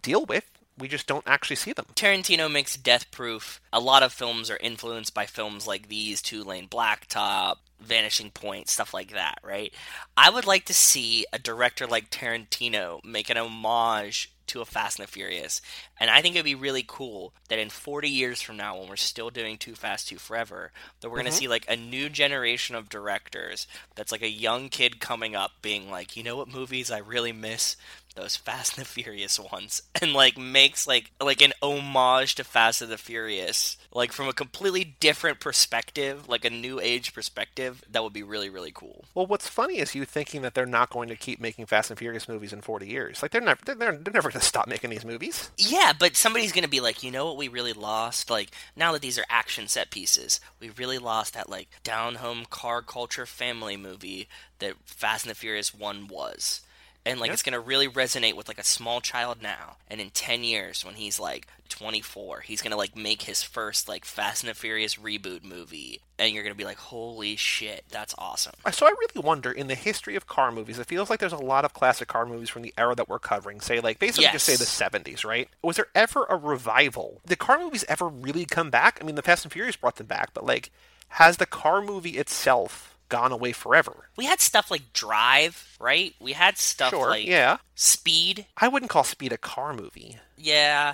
deal with. We just don't actually see them. Tarantino makes Death Proof. A lot of films are influenced by films like these, Two Lane Blacktop, Vanishing Point, stuff like that, right? I would like to see a director like Tarantino make an homage to a Fast and the Furious. And I think it'd be really cool that in forty years from now, when we're still doing Too Fast, Too Forever, that we're mm-hmm. going to see like a new generation of directors that's like a young kid coming up being like, you know what movies I really miss? Those Fast and the Furious ones. And like makes like like an homage to Fast and the Furious, like from a completely different perspective, like a new age perspective. That would be really, really cool. Well, what's funny is you thinking that they're not going to keep making Fast and Furious movies in forty years. Like they're never they're, they're never going to stop making these movies. Yeah, but somebody's going to be like, you know what we really lost? Like now that these are action set pieces, we really lost that like down home car culture family movie that Fast and the Furious one was. And, like, yep. it's going to really resonate with, like, a small child now. And in ten years, when he's, like, twenty-four, he's going to, like, make his first, like, Fast and the Furious reboot movie. And you're going to be like, holy shit, that's awesome. So I really wonder, in the history of car movies, it feels like there's a lot of classic car movies from the era that we're covering. Say, like, basically yes. just say the seventies, right? Was there ever a revival? Did car movies ever really come back? I mean, the Fast and Furious brought them back. But, like, has the car movie itself gone away forever? We had stuff like Drive, right? We had stuff sure, like yeah. Speed. I wouldn't call Speed a car movie. Yeah.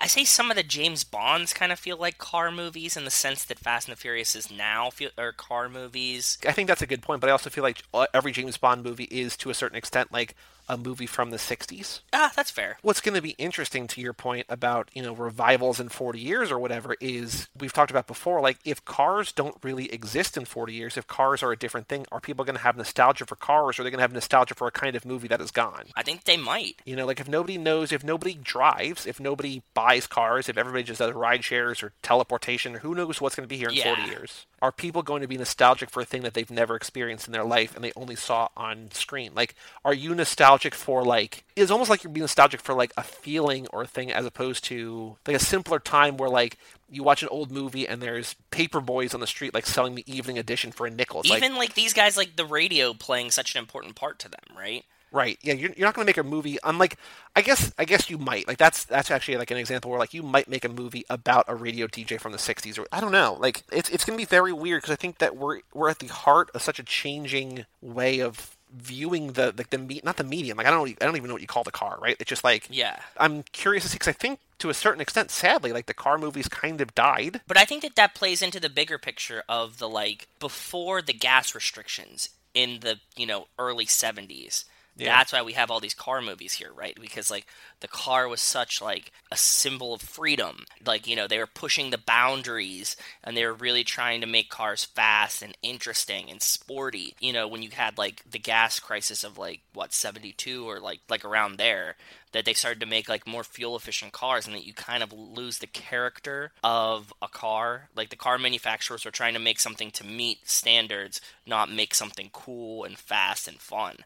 I say some of the James Bonds kind of feel like car movies in the sense that Fast and the Furious is now feel, or car movies. I think that's a good point, but I also feel like every James Bond movie is, to a certain extent, like a movie from the sixties. Ah, that's fair. What's going to be interesting to your point about, you know, revivals in forty years or whatever is, we've talked about before, like, if cars don't really exist in forty years, if cars are a different thing, are people going to have nostalgia for cars, or are they going to have nostalgia for a kind of movie that is gone? I think they might. You know, like, if nobody knows, if nobody drives, if nobody buys cars, if everybody just does ride shares or teleportation, who knows what's going to be here in yeah. forty years? Are people going to be nostalgic for a thing that they've never experienced in their life and they only saw on screen? Like, are you nostalgic for, like, it's almost like you're being nostalgic for, like, a feeling or a thing as opposed to, like, a simpler time where, like, you watch an old movie and there's paper boys on the street, like, selling the evening edition for a nickel. It's Even, like, like, these guys, like, the radio playing such an important part to them, right? Right. Yeah, you're you're not going to make a movie. I'm like, I guess I guess you might. Like, that's that's actually, like, an example where, like, you might make a movie about a radio D J from the sixties, or I don't know. Like, it's it's going to be very weird because I think that we're we're at the heart of such a changing way of viewing the like the meat, not the medium. Like, I don't I don't even know what you call the car, right? It's just like yeah. I'm curious to see because I think, to a certain extent, sadly, like, the car movies kind of died. But I think that that plays into the bigger picture of the, like, before the gas restrictions in the, you know, early seventies. Yeah. That's why we have all these car movies here, right? Because, like, the car was such, like, a symbol of freedom. Like, you know, they were pushing the boundaries, and they were really trying to make cars fast and interesting and sporty. You know, when you had, like, the gas crisis of, like, what, seventy-two or, like, like around there, that they started to make, like, more fuel-efficient cars, and that you kind of lose the character of a car. Like, the car manufacturers were trying to make something to meet standards, not make something cool and fast and fun.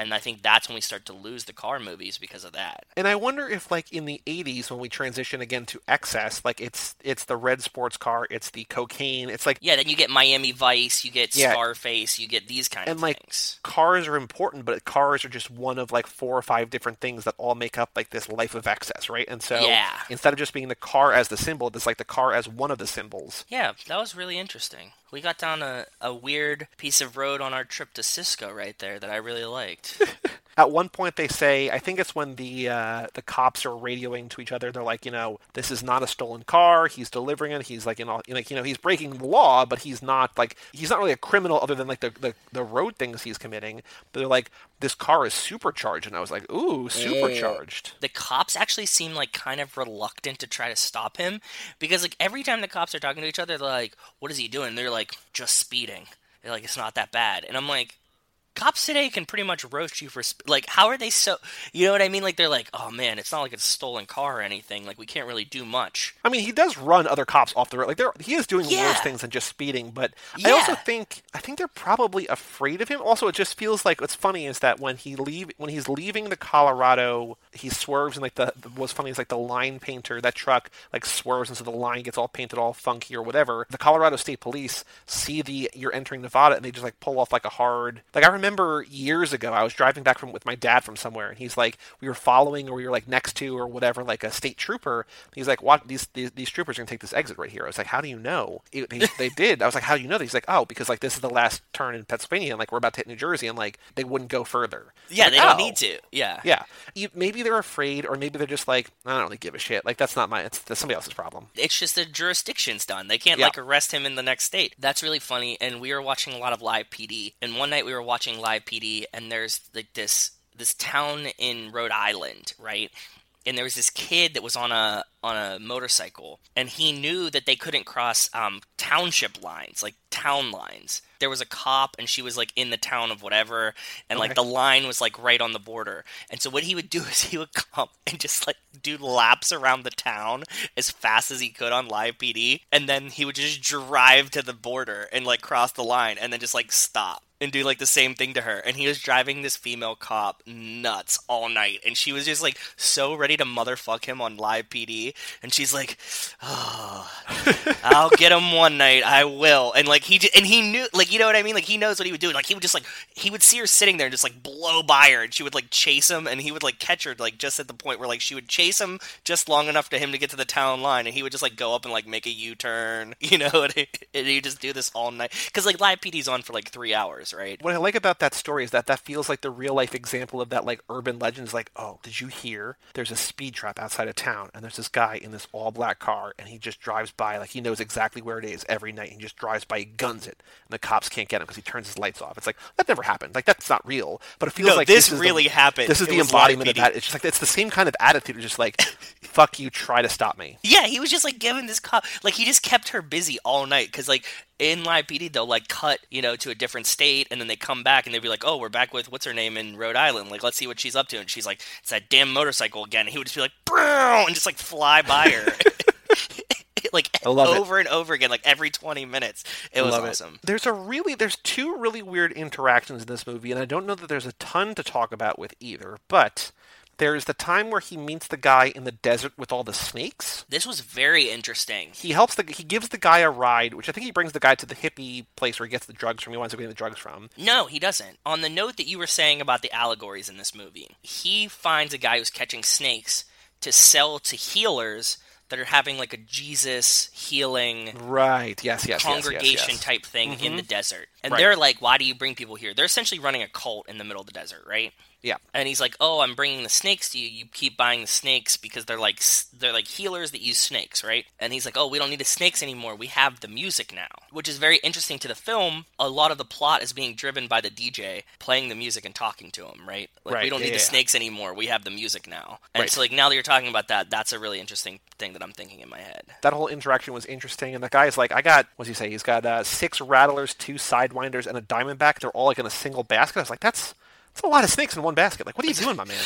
And I think that's when we start to lose the car movies because of that. And I wonder if, like, in the eighties, when we transition again to excess, like, it's it's the red sports car, it's the cocaine, it's like... Yeah, then you get Miami Vice, you get yeah. Scarface, you get these kind and of like, things. And, like, cars are important, but cars are just one of, like, four or five different things that all make up, like, this life of excess, right? And so, yeah. instead of just being the car as the symbol, it's, like, the car as one of the symbols. Yeah, that was really interesting. We got down a, a weird piece of road on our trip to Cisco right there that I really liked. At one point they say, I think it's when the uh, the cops are radioing to each other, they're like, you know, this is not a stolen car, he's delivering it, he's like, you know, like, you know, he's breaking the law, but he's not, like, he's not really a criminal other than, like, the, the, the road things he's committing. But they're like, this car is supercharged, and I was like, ooh, supercharged. The cops actually seem, like, kind of reluctant to try to stop him, because, like, every time the cops are talking to each other, they're like, what is he doing? They're like, just speeding. They're like, it's not that bad. And I'm like, cops today can pretty much roast you for, sp- like, how are they so, you know what I mean? Like, they're like, oh, man, it's not like it's a stolen car or anything. Like, we can't really do much. I mean, he does run other cops off the road. Like, they're, he is doing yeah. worse things than just speeding, but yeah. I also think, I think they're probably afraid of him. Also, it just feels like, what's funny is that when he leave, when he's leaving the Colorado, he swerves, and, like, the, what's funny is, like, the line painter, that truck, like, swerves, and so the line gets all painted all funky or whatever. The Colorado State Police see the, you're entering Nevada, and they just, like, pull off, like, a hard, like, I remember I remember years ago, I was driving back from with my dad from somewhere, and he's like, we were following, or we were, like, next to, or whatever, like, a state trooper. He's like, "What? These these, these troopers are going to take this exit right here." I was like, "How do you know?" It, they, they did. I was like, "How do you know?" He's like, "Oh, because, like, this is the last turn in Pennsylvania, and, like, we're about to hit New Jersey, and, like, they wouldn't go further." Yeah, like, they don't oh. need to. Yeah, yeah. You, maybe they're afraid, or maybe they're just like, I don't really give a shit. Like, that's not my. It's that's somebody else's problem. It's just the jurisdiction's done. They can't yeah. like arrest him in the next state. That's really funny. And we were watching a lot of Live P D, and one night we were watching Live P D, and there's, like, this this town in Rhode Island, right? And there was this kid that was on a on a motorcycle, and he knew that they couldn't cross um township lines, like town lines. There was a cop and she was like in the town of whatever, and okay. like the line was like right on the border. And so what he would do is he would come and just like do laps around the town as fast as he could on live P D, and then he would just drive to the border and like cross the line and then just like stop and do like the same thing to her. And he was driving this female cop nuts all night, and she was just like so ready to motherfuck him on live P D, and she's like, oh, I'll get him one night, I will. And like he just, and he knew, like, you know what I mean? Like, he knows what he would do. Like, he would just, like, he would see her sitting there and just, like, blow by her. And she would, like, chase him. And he would, like, catch her, like, just at the point where, like, she would chase him just long enough to him to get to the town line. And he would just, like, go up and, like, make a U-turn, you know? And he'd just do this all night. Because, like, live P D's on for, like, three hours, right? What I like about that story is that that feels like the real-life example of that, like, urban legend. Is like, oh, did you hear? There's a speed trap outside of town. And there's this guy in this all-black car. And he just drives by. Like, he knows exactly where it is every night. He just drives by. He guns it. And the cops can't get him because he turns his lights off. It's like, that never happened. Like, that's not real. But it feels no, like this, this is really the, happened. This is it the embodiment of that. It's just like, it's the same kind of attitude of just like, fuck you, try to stop me. Yeah, he was just like giving this cop, like, he just kept her busy all night. Because like in live P D, they'll like cut, you know, to a different state, and then they come back and they'll be like, oh, we're back with what's her name in Rhode Island. Like, let's see what she's up to. And she's like, it's that damn motorcycle again. And he would just be like, and just like fly by her. Like over it. and over again, like every twenty minutes. It was awesome. It. There's a really, there's two really weird interactions in this movie, and I don't know that there's a ton to talk about with either, but there's the time where he meets the guy in the desert with all the snakes. This was very interesting. He helps the, he gives the guy a ride, which I think he brings the guy to the hippie place where he gets the drugs from. He wants to get the drugs from. No, he doesn't. On the note that you were saying about the allegories in this movie, he finds a guy who's catching snakes to sell to healers that are having like a Jesus healing right. yes, yes, congregation yes, yes, yes. type thing mm-hmm. in the desert. And right. they're like, why do you bring people here? They're essentially running a cult in the middle of the desert, right? Yeah. And he's like, oh, I'm bringing the snakes to you. You keep buying the snakes because they're like they're like healers that use snakes, right? And he's like, oh, we don't need the snakes anymore. We have the music now, which is very interesting to the film. A lot of the plot is being driven by the D J playing the music and talking to him, right? Like, right. we don't yeah, need yeah, the yeah. snakes anymore. We have the music now. And right. so, like, now that you're talking about that, that's a really interesting thing that I'm thinking in my head. That whole interaction was interesting. And the guy's like, I got, what's he say? He's got uh, six rattlers, two sidewinders, and a diamondback. They're all, like, in a single basket. I was like, that's... That's a lot of snakes in one basket. Like, what are you doing, my man?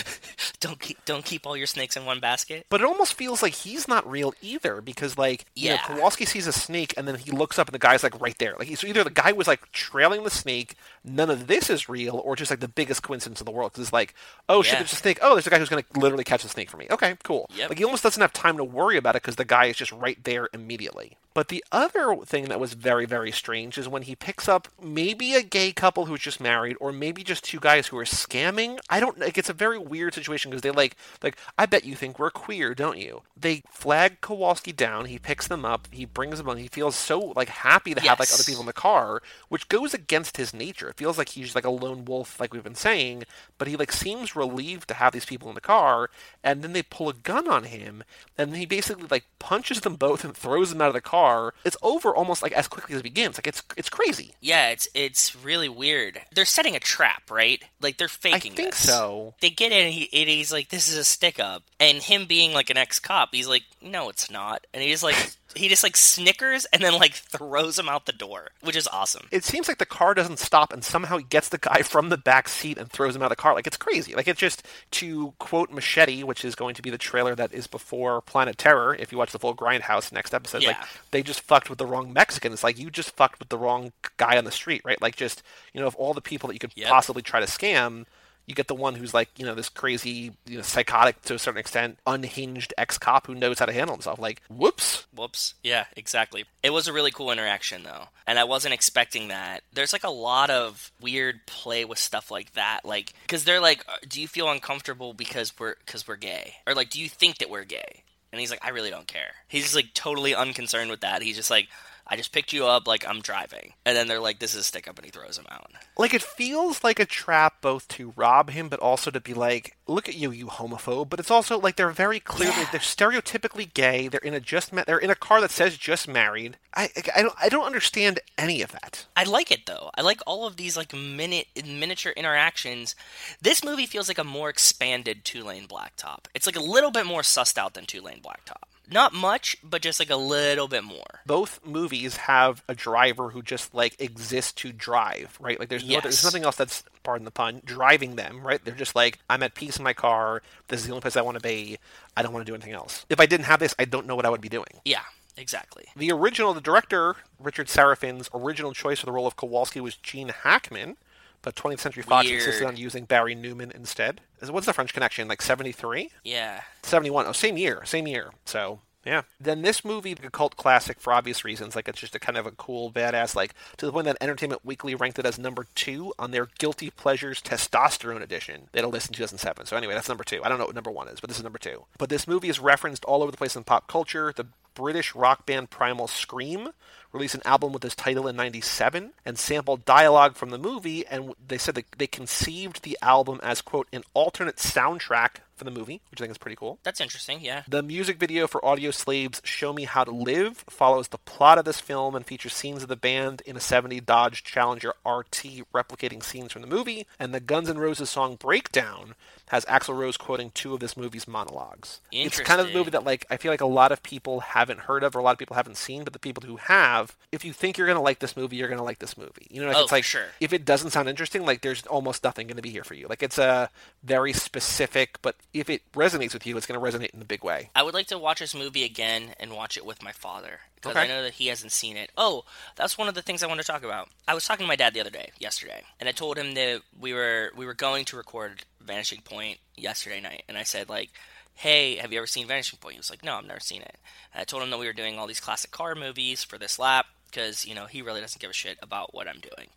don't keep don't keep all your snakes in one basket. But it almost feels like he's not real either, because like yeah. you know, Kowalski sees a snake and then he looks up and the guy's like right there. Like, so either the guy was like trailing the snake, none of this is real, or just like the biggest coincidence in the world. Because it's like, oh yeah. shit, there's a snake. Oh, there's a guy who's gonna literally catch the snake for me. Okay, cool. Yep. Like, he almost doesn't have time to worry about it because the guy is just right there immediately. But the other thing that was very, very strange is when he picks up maybe a gay couple who's just married, or maybe just two guys who are scamming. I don't like, it's a very weird situation because they like, like, I bet you think we're queer, don't you? They flag Kowalski down. He picks them up. He brings them on. He feels so like happy to yes. have like other people in the car, which goes against his nature. It feels like he's like a lone wolf, like we've been saying, but he like seems relieved to have these people in the car. And then they pull a gun on him, and he basically like punches them both and throws them out of the car. It's over almost like as quickly as it begins. Like, it's it's crazy. Yeah, it's it's really weird. They're setting a trap, right? Like, they're faking this. I think this. so. They get in, and, he, and he's like, this is a stick-up. And him being, like, an ex-cop, he's like, no, it's not. And he's like... He just, like, snickers and then, like, throws him out the door, which is awesome. It seems like the car doesn't stop, and somehow he gets the guy from the back seat and throws him out of the car. Like, it's crazy. Like, it's just, to quote Machete, which is going to be the trailer that is before Planet Terror, if you watch the full Grindhouse next episode, yeah. like, they just fucked with the wrong Mexican. It's like, you just fucked with the wrong guy on the street, right? Like, just, you know, of all the people that you could yep. possibly try to scam... You get the one who's like, you know, this crazy, you know, psychotic to a certain extent, unhinged ex-cop who knows how to handle himself. Like, whoops. Whoops. Yeah, exactly. It was a really cool interaction, though. And I wasn't expecting that. There's, like, a lot of weird play with stuff like that. Like, because they're like, do you feel uncomfortable because we're, because we're gay? Or, like, do you think that we're gay? And he's like, I really don't care. He's, like, totally unconcerned with that. He's just like... I just picked you up, like, I'm driving. And then they're like, this is a stick-up, and he throws him out. Like, it feels like a trap both to rob him, but also to be like, look at you, you homophobe. But it's also, like, they're very clearly, yeah. they're stereotypically gay. They're in a just, ma- they're in a car that says just married. I, I, I, don't, I don't understand any of that. I like it, though. I like all of these, like, minute miniature interactions. This movie feels like a more expanded Two Lane Blacktop. It's, like, a little bit more sussed out than Two Lane Blacktop. Not much, but just like a little bit more. Both movies have a driver who just like exists to drive, right? Like there's, yes. no, there's nothing else that's, pardon the pun, driving them, right? They're just like, I'm at peace in my car. This is the only place I want to be. I don't want to do anything else. If I didn't have this, I don't know what I would be doing. Yeah. Exactly. The original, the director, Richard Serafin's original choice for the role of Kowalski was Gene Hackman, but twentieth Century Fox Weird. insisted on using Barry Newman instead. What's the French Connection? Like seventy-three? Yeah. seventy-one. Oh, same year. Same year. So, yeah. Then this movie, a cult classic for obvious reasons. Like, it's just a kind of a cool, badass, like, to the point that Entertainment Weekly ranked it as number two on their Guilty Pleasures Testosterone Edition. They had a list in two thousand seven. So anyway, that's number two. I don't know what number one is, but this is number two. But this movie is referenced all over the place in pop culture. The British rock band Primal Scream released an album with this title in ninety-seven and sampled dialogue from the movie, and they said that they conceived the album as, quote, an alternate soundtrack for the movie, which I think is pretty cool. That's interesting, yeah. The music video for Audio Slave's Show Me How to Live follows the plot of this film and features scenes of the band in a seventy Dodge Challenger R T replicating scenes from the movie, and the Guns N' Roses song Breakdown has Axl Rose quoting two of this movie's monologues. It's kind of a movie that, like, I feel like a lot of people haven't heard of or a lot of people haven't seen, but the people who have, if you think you're going to like this movie, you're going to like this movie. You know, like, oh, it's like, sure. If it doesn't sound interesting, like, there's almost nothing going to be here for you. Like, it's a very specific, but if it resonates with you, it's going to resonate in a big way. I would like to watch this movie again and watch it with my father, because okay. I know that he hasn't seen it. Oh, that's one of the things I want to talk about. I was talking to my dad the other day, yesterday, and I told him that we were we were going to record Vanishing Point yesterday night, and I said, like, hey, have you ever seen Vanishing Point? He was like, no, I've never seen it. And I told him that we were doing all these classic car movies for this lap, because, you know, he really doesn't give a shit about what I'm doing.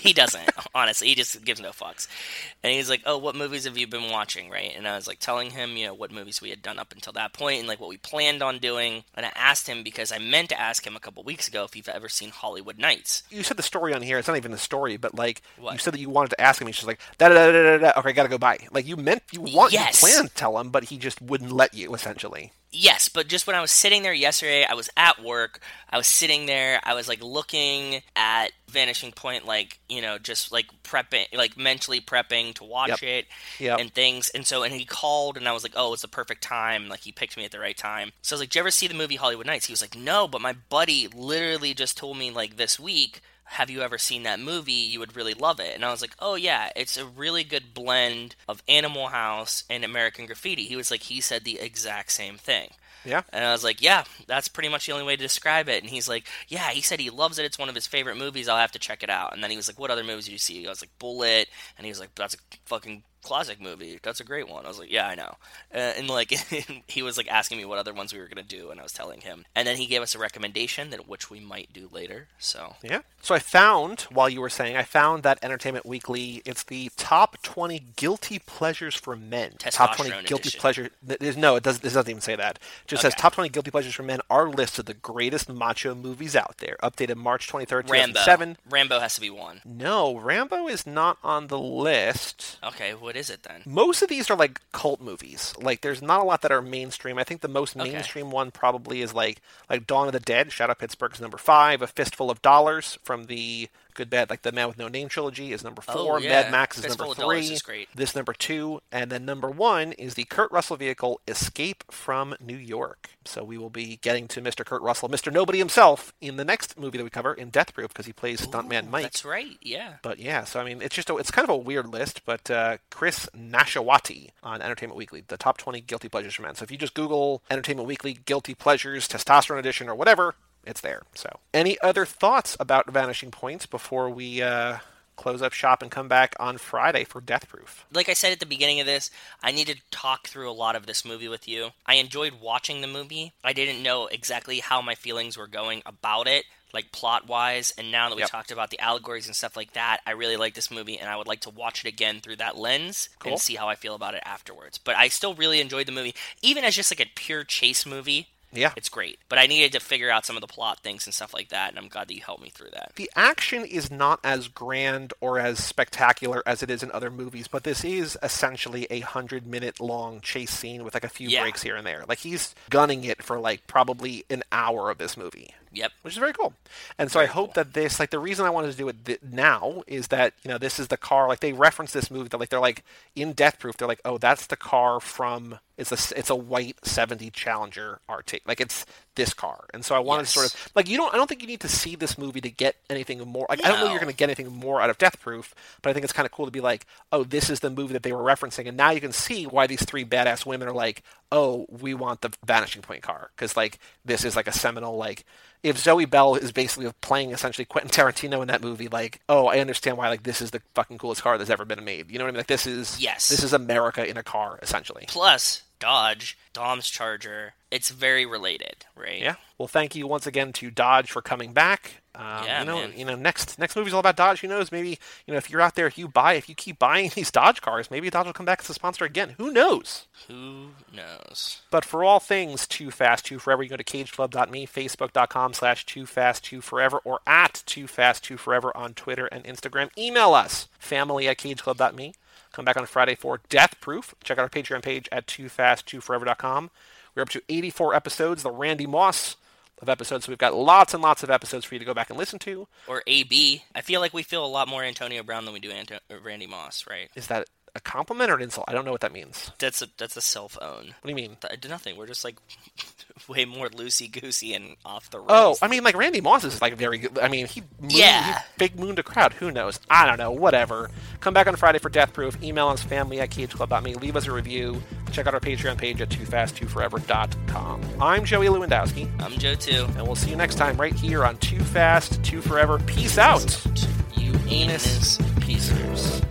He doesn't, honestly. He just gives no fucks. And he's like, oh, what movies have you been watching, right? And I was, like, telling him, you know, what movies we had done up until that point and, like, what we planned on doing. And I asked him, because I meant to ask him a couple weeks ago if he've ever seen Hollywood Nights. You said the story on here. It's not even the story, but, like, what? You said that you wanted to ask him. He's just like, da-da-da-da-da-da, okay, gotta go buy. Like, you meant, you want, yes. You planned to tell him, but he just wouldn't let you, essentially. Yes, but just when I was sitting there yesterday, I was at work, I was sitting there, I was, like, looking at Vanishing Point, like, you know, just, like, prepping, like, mentally prepping to watch yep. it yep. and things, and so, and he called, and I was like, oh, it's the perfect time, like, he picked me at the right time. So I was like, did you ever see the movie Hollywood Nights? He was like, no, but my buddy literally just told me, like, this week, have you ever seen that movie? You would really love it. And I was like, oh, yeah, it's a really good blend of Animal House and American Graffiti. He was like, he said the exact same thing. Yeah. And I was like, yeah, that's pretty much the only way to describe it. And he's like, yeah, he said he loves it. It's one of his favorite movies. I'll have to check it out. And then he was like, what other movies did you see? I was like, Bullet. And he was like, that's a fucking classic movie. That's a great one. I was like, yeah, I know. Uh, and like, he was like asking me what other ones we were going to do. And I was telling him. And then he gave us a recommendation that which we might do later. So, yeah. So I found, while you were saying, I found that Entertainment Weekly, it's the top twenty guilty pleasures for men. Top twenty edition. Guilty pleasure. No, it doesn't, it doesn't even say that. It just okay. says top twenty guilty pleasures for men are listed the greatest macho movies out there. Updated March twenty-third, two thousand seven. Rambo. Rambo has to be one. No, Rambo is not on the list. Okay, what? What is it then? Most of these are like cult movies. Like there's not a lot that are mainstream. I think the most mainstream okay. one probably is like like Dawn of the Dead. Shout out Pittsburgh's number five. A Fistful of Dollars from the Good Bad, like the Man with No Name trilogy is number four. Oh, yeah. Mad Max is Fistful number three. Is great. This number two, and then number one is the Kurt Russell vehicle Escape from New York. So we will be getting to Mister Kurt Russell, Mister Nobody himself, in the next movie that we cover in Death Proof because he plays stuntman Mike. That's right, yeah. But yeah, so I mean, it's just a, it's kind of a weird list. But uh, Chris Nashawati on Entertainment Weekly, the top twenty guilty pleasures for men. So if you just Google Entertainment Weekly guilty pleasures testosterone edition or whatever. It's there. So, any other thoughts about Vanishing Points before we uh, close up shop and come back on Friday for Death Proof? Like I said at the beginning of this, I need to talk through a lot of this movie with you. I enjoyed watching the movie. I didn't know exactly how my feelings were going about it, like plot-wise, and now that we yep. talked about the allegories and stuff like that, I really like this movie, and I would like to watch it again through that lens cool. and see how I feel about it afterwards. But I still really enjoyed the movie, even as just like a pure chase movie. Yeah. It's great. But I needed to figure out some of the plot things and stuff like that, and I'm glad that you helped me through that. The action is not as grand or as spectacular as it is in other movies, but this is essentially a hundred-minute-long chase scene with, like, a few yeah. breaks here and there. Like, he's gunning it for, like, probably an hour of this movie. Yep. Which is very cool. And so very I hope cool. that this, like, the reason I wanted to do it th- now is that, you know, this is the car, like, they reference this movie that, like, they're like, in Death Proof, they're like, oh, that's the car from, it's a, it's a white seventy Challenger R T. Like, it's this car. And so I wanted yes. to sort of, like, you don't, I don't think you need to see this movie to get anything more, like, no. I don't know if you're going to get anything more out of Death Proof, but I think it's kind of cool to be like, oh, this is the movie that they were referencing. And now you can see why these three badass women are like, oh, we want the Vanishing Point car. Because, like, this is, like, a seminal, like, if Zoe Bell is basically playing essentially Quentin Tarantino in that movie, like, oh, I understand why, like, this is the fucking coolest car that's ever been made. You know what I mean? Like, this is yes. this is America in a car, essentially. Plus, Dodge, Dom's Charger, it's very related, right? Yeah. Well, thank you once again to Dodge for coming back. Um, yeah, you know, man. you know, next next movie's all about Dodge. Who knows? Maybe, you know, if you're out there, if you buy, if you keep buying these Dodge cars, maybe Dodge will come back as a sponsor again. Who knows? Who knows? But for all things Too Fast, Too Forever, you can go to cage club dot me, facebook dot com slash too fast too forever, or at Too Fast Too Forever on Twitter and Instagram. Email us, family at cage club dot me. Come back on Friday for Death Proof. Check out our Patreon page at too fast too forever dot com. We're up to eighty-four episodes, the Randy Moss of episodes, so we've got lots and lots of episodes for you to go back and listen to. Or A B. I feel like we feel a lot more Antonio Brown than we do Anto- Randy Moss, right? Is that a compliment or an insult? I don't know what that means. That's a that's a self-own. What do you mean? I did nothing. We're just, like, way more loosey-goosey and off the rails. Oh, I mean, like, Randy Moss is, like, very good. I mean, he, mooned, yeah. he big mooned a crowd. Who knows? I don't know. Whatever. Come back on Friday for Death Proof. Email us, family at cage club dot me. Leave us a review. Check out our Patreon page at too fast too forever dot com. I'm Joey Lewandowski. I'm Joe Two. And we'll see you next time right here on Too Fast, Too Forever. Peace out. You anus, anus. Peacers.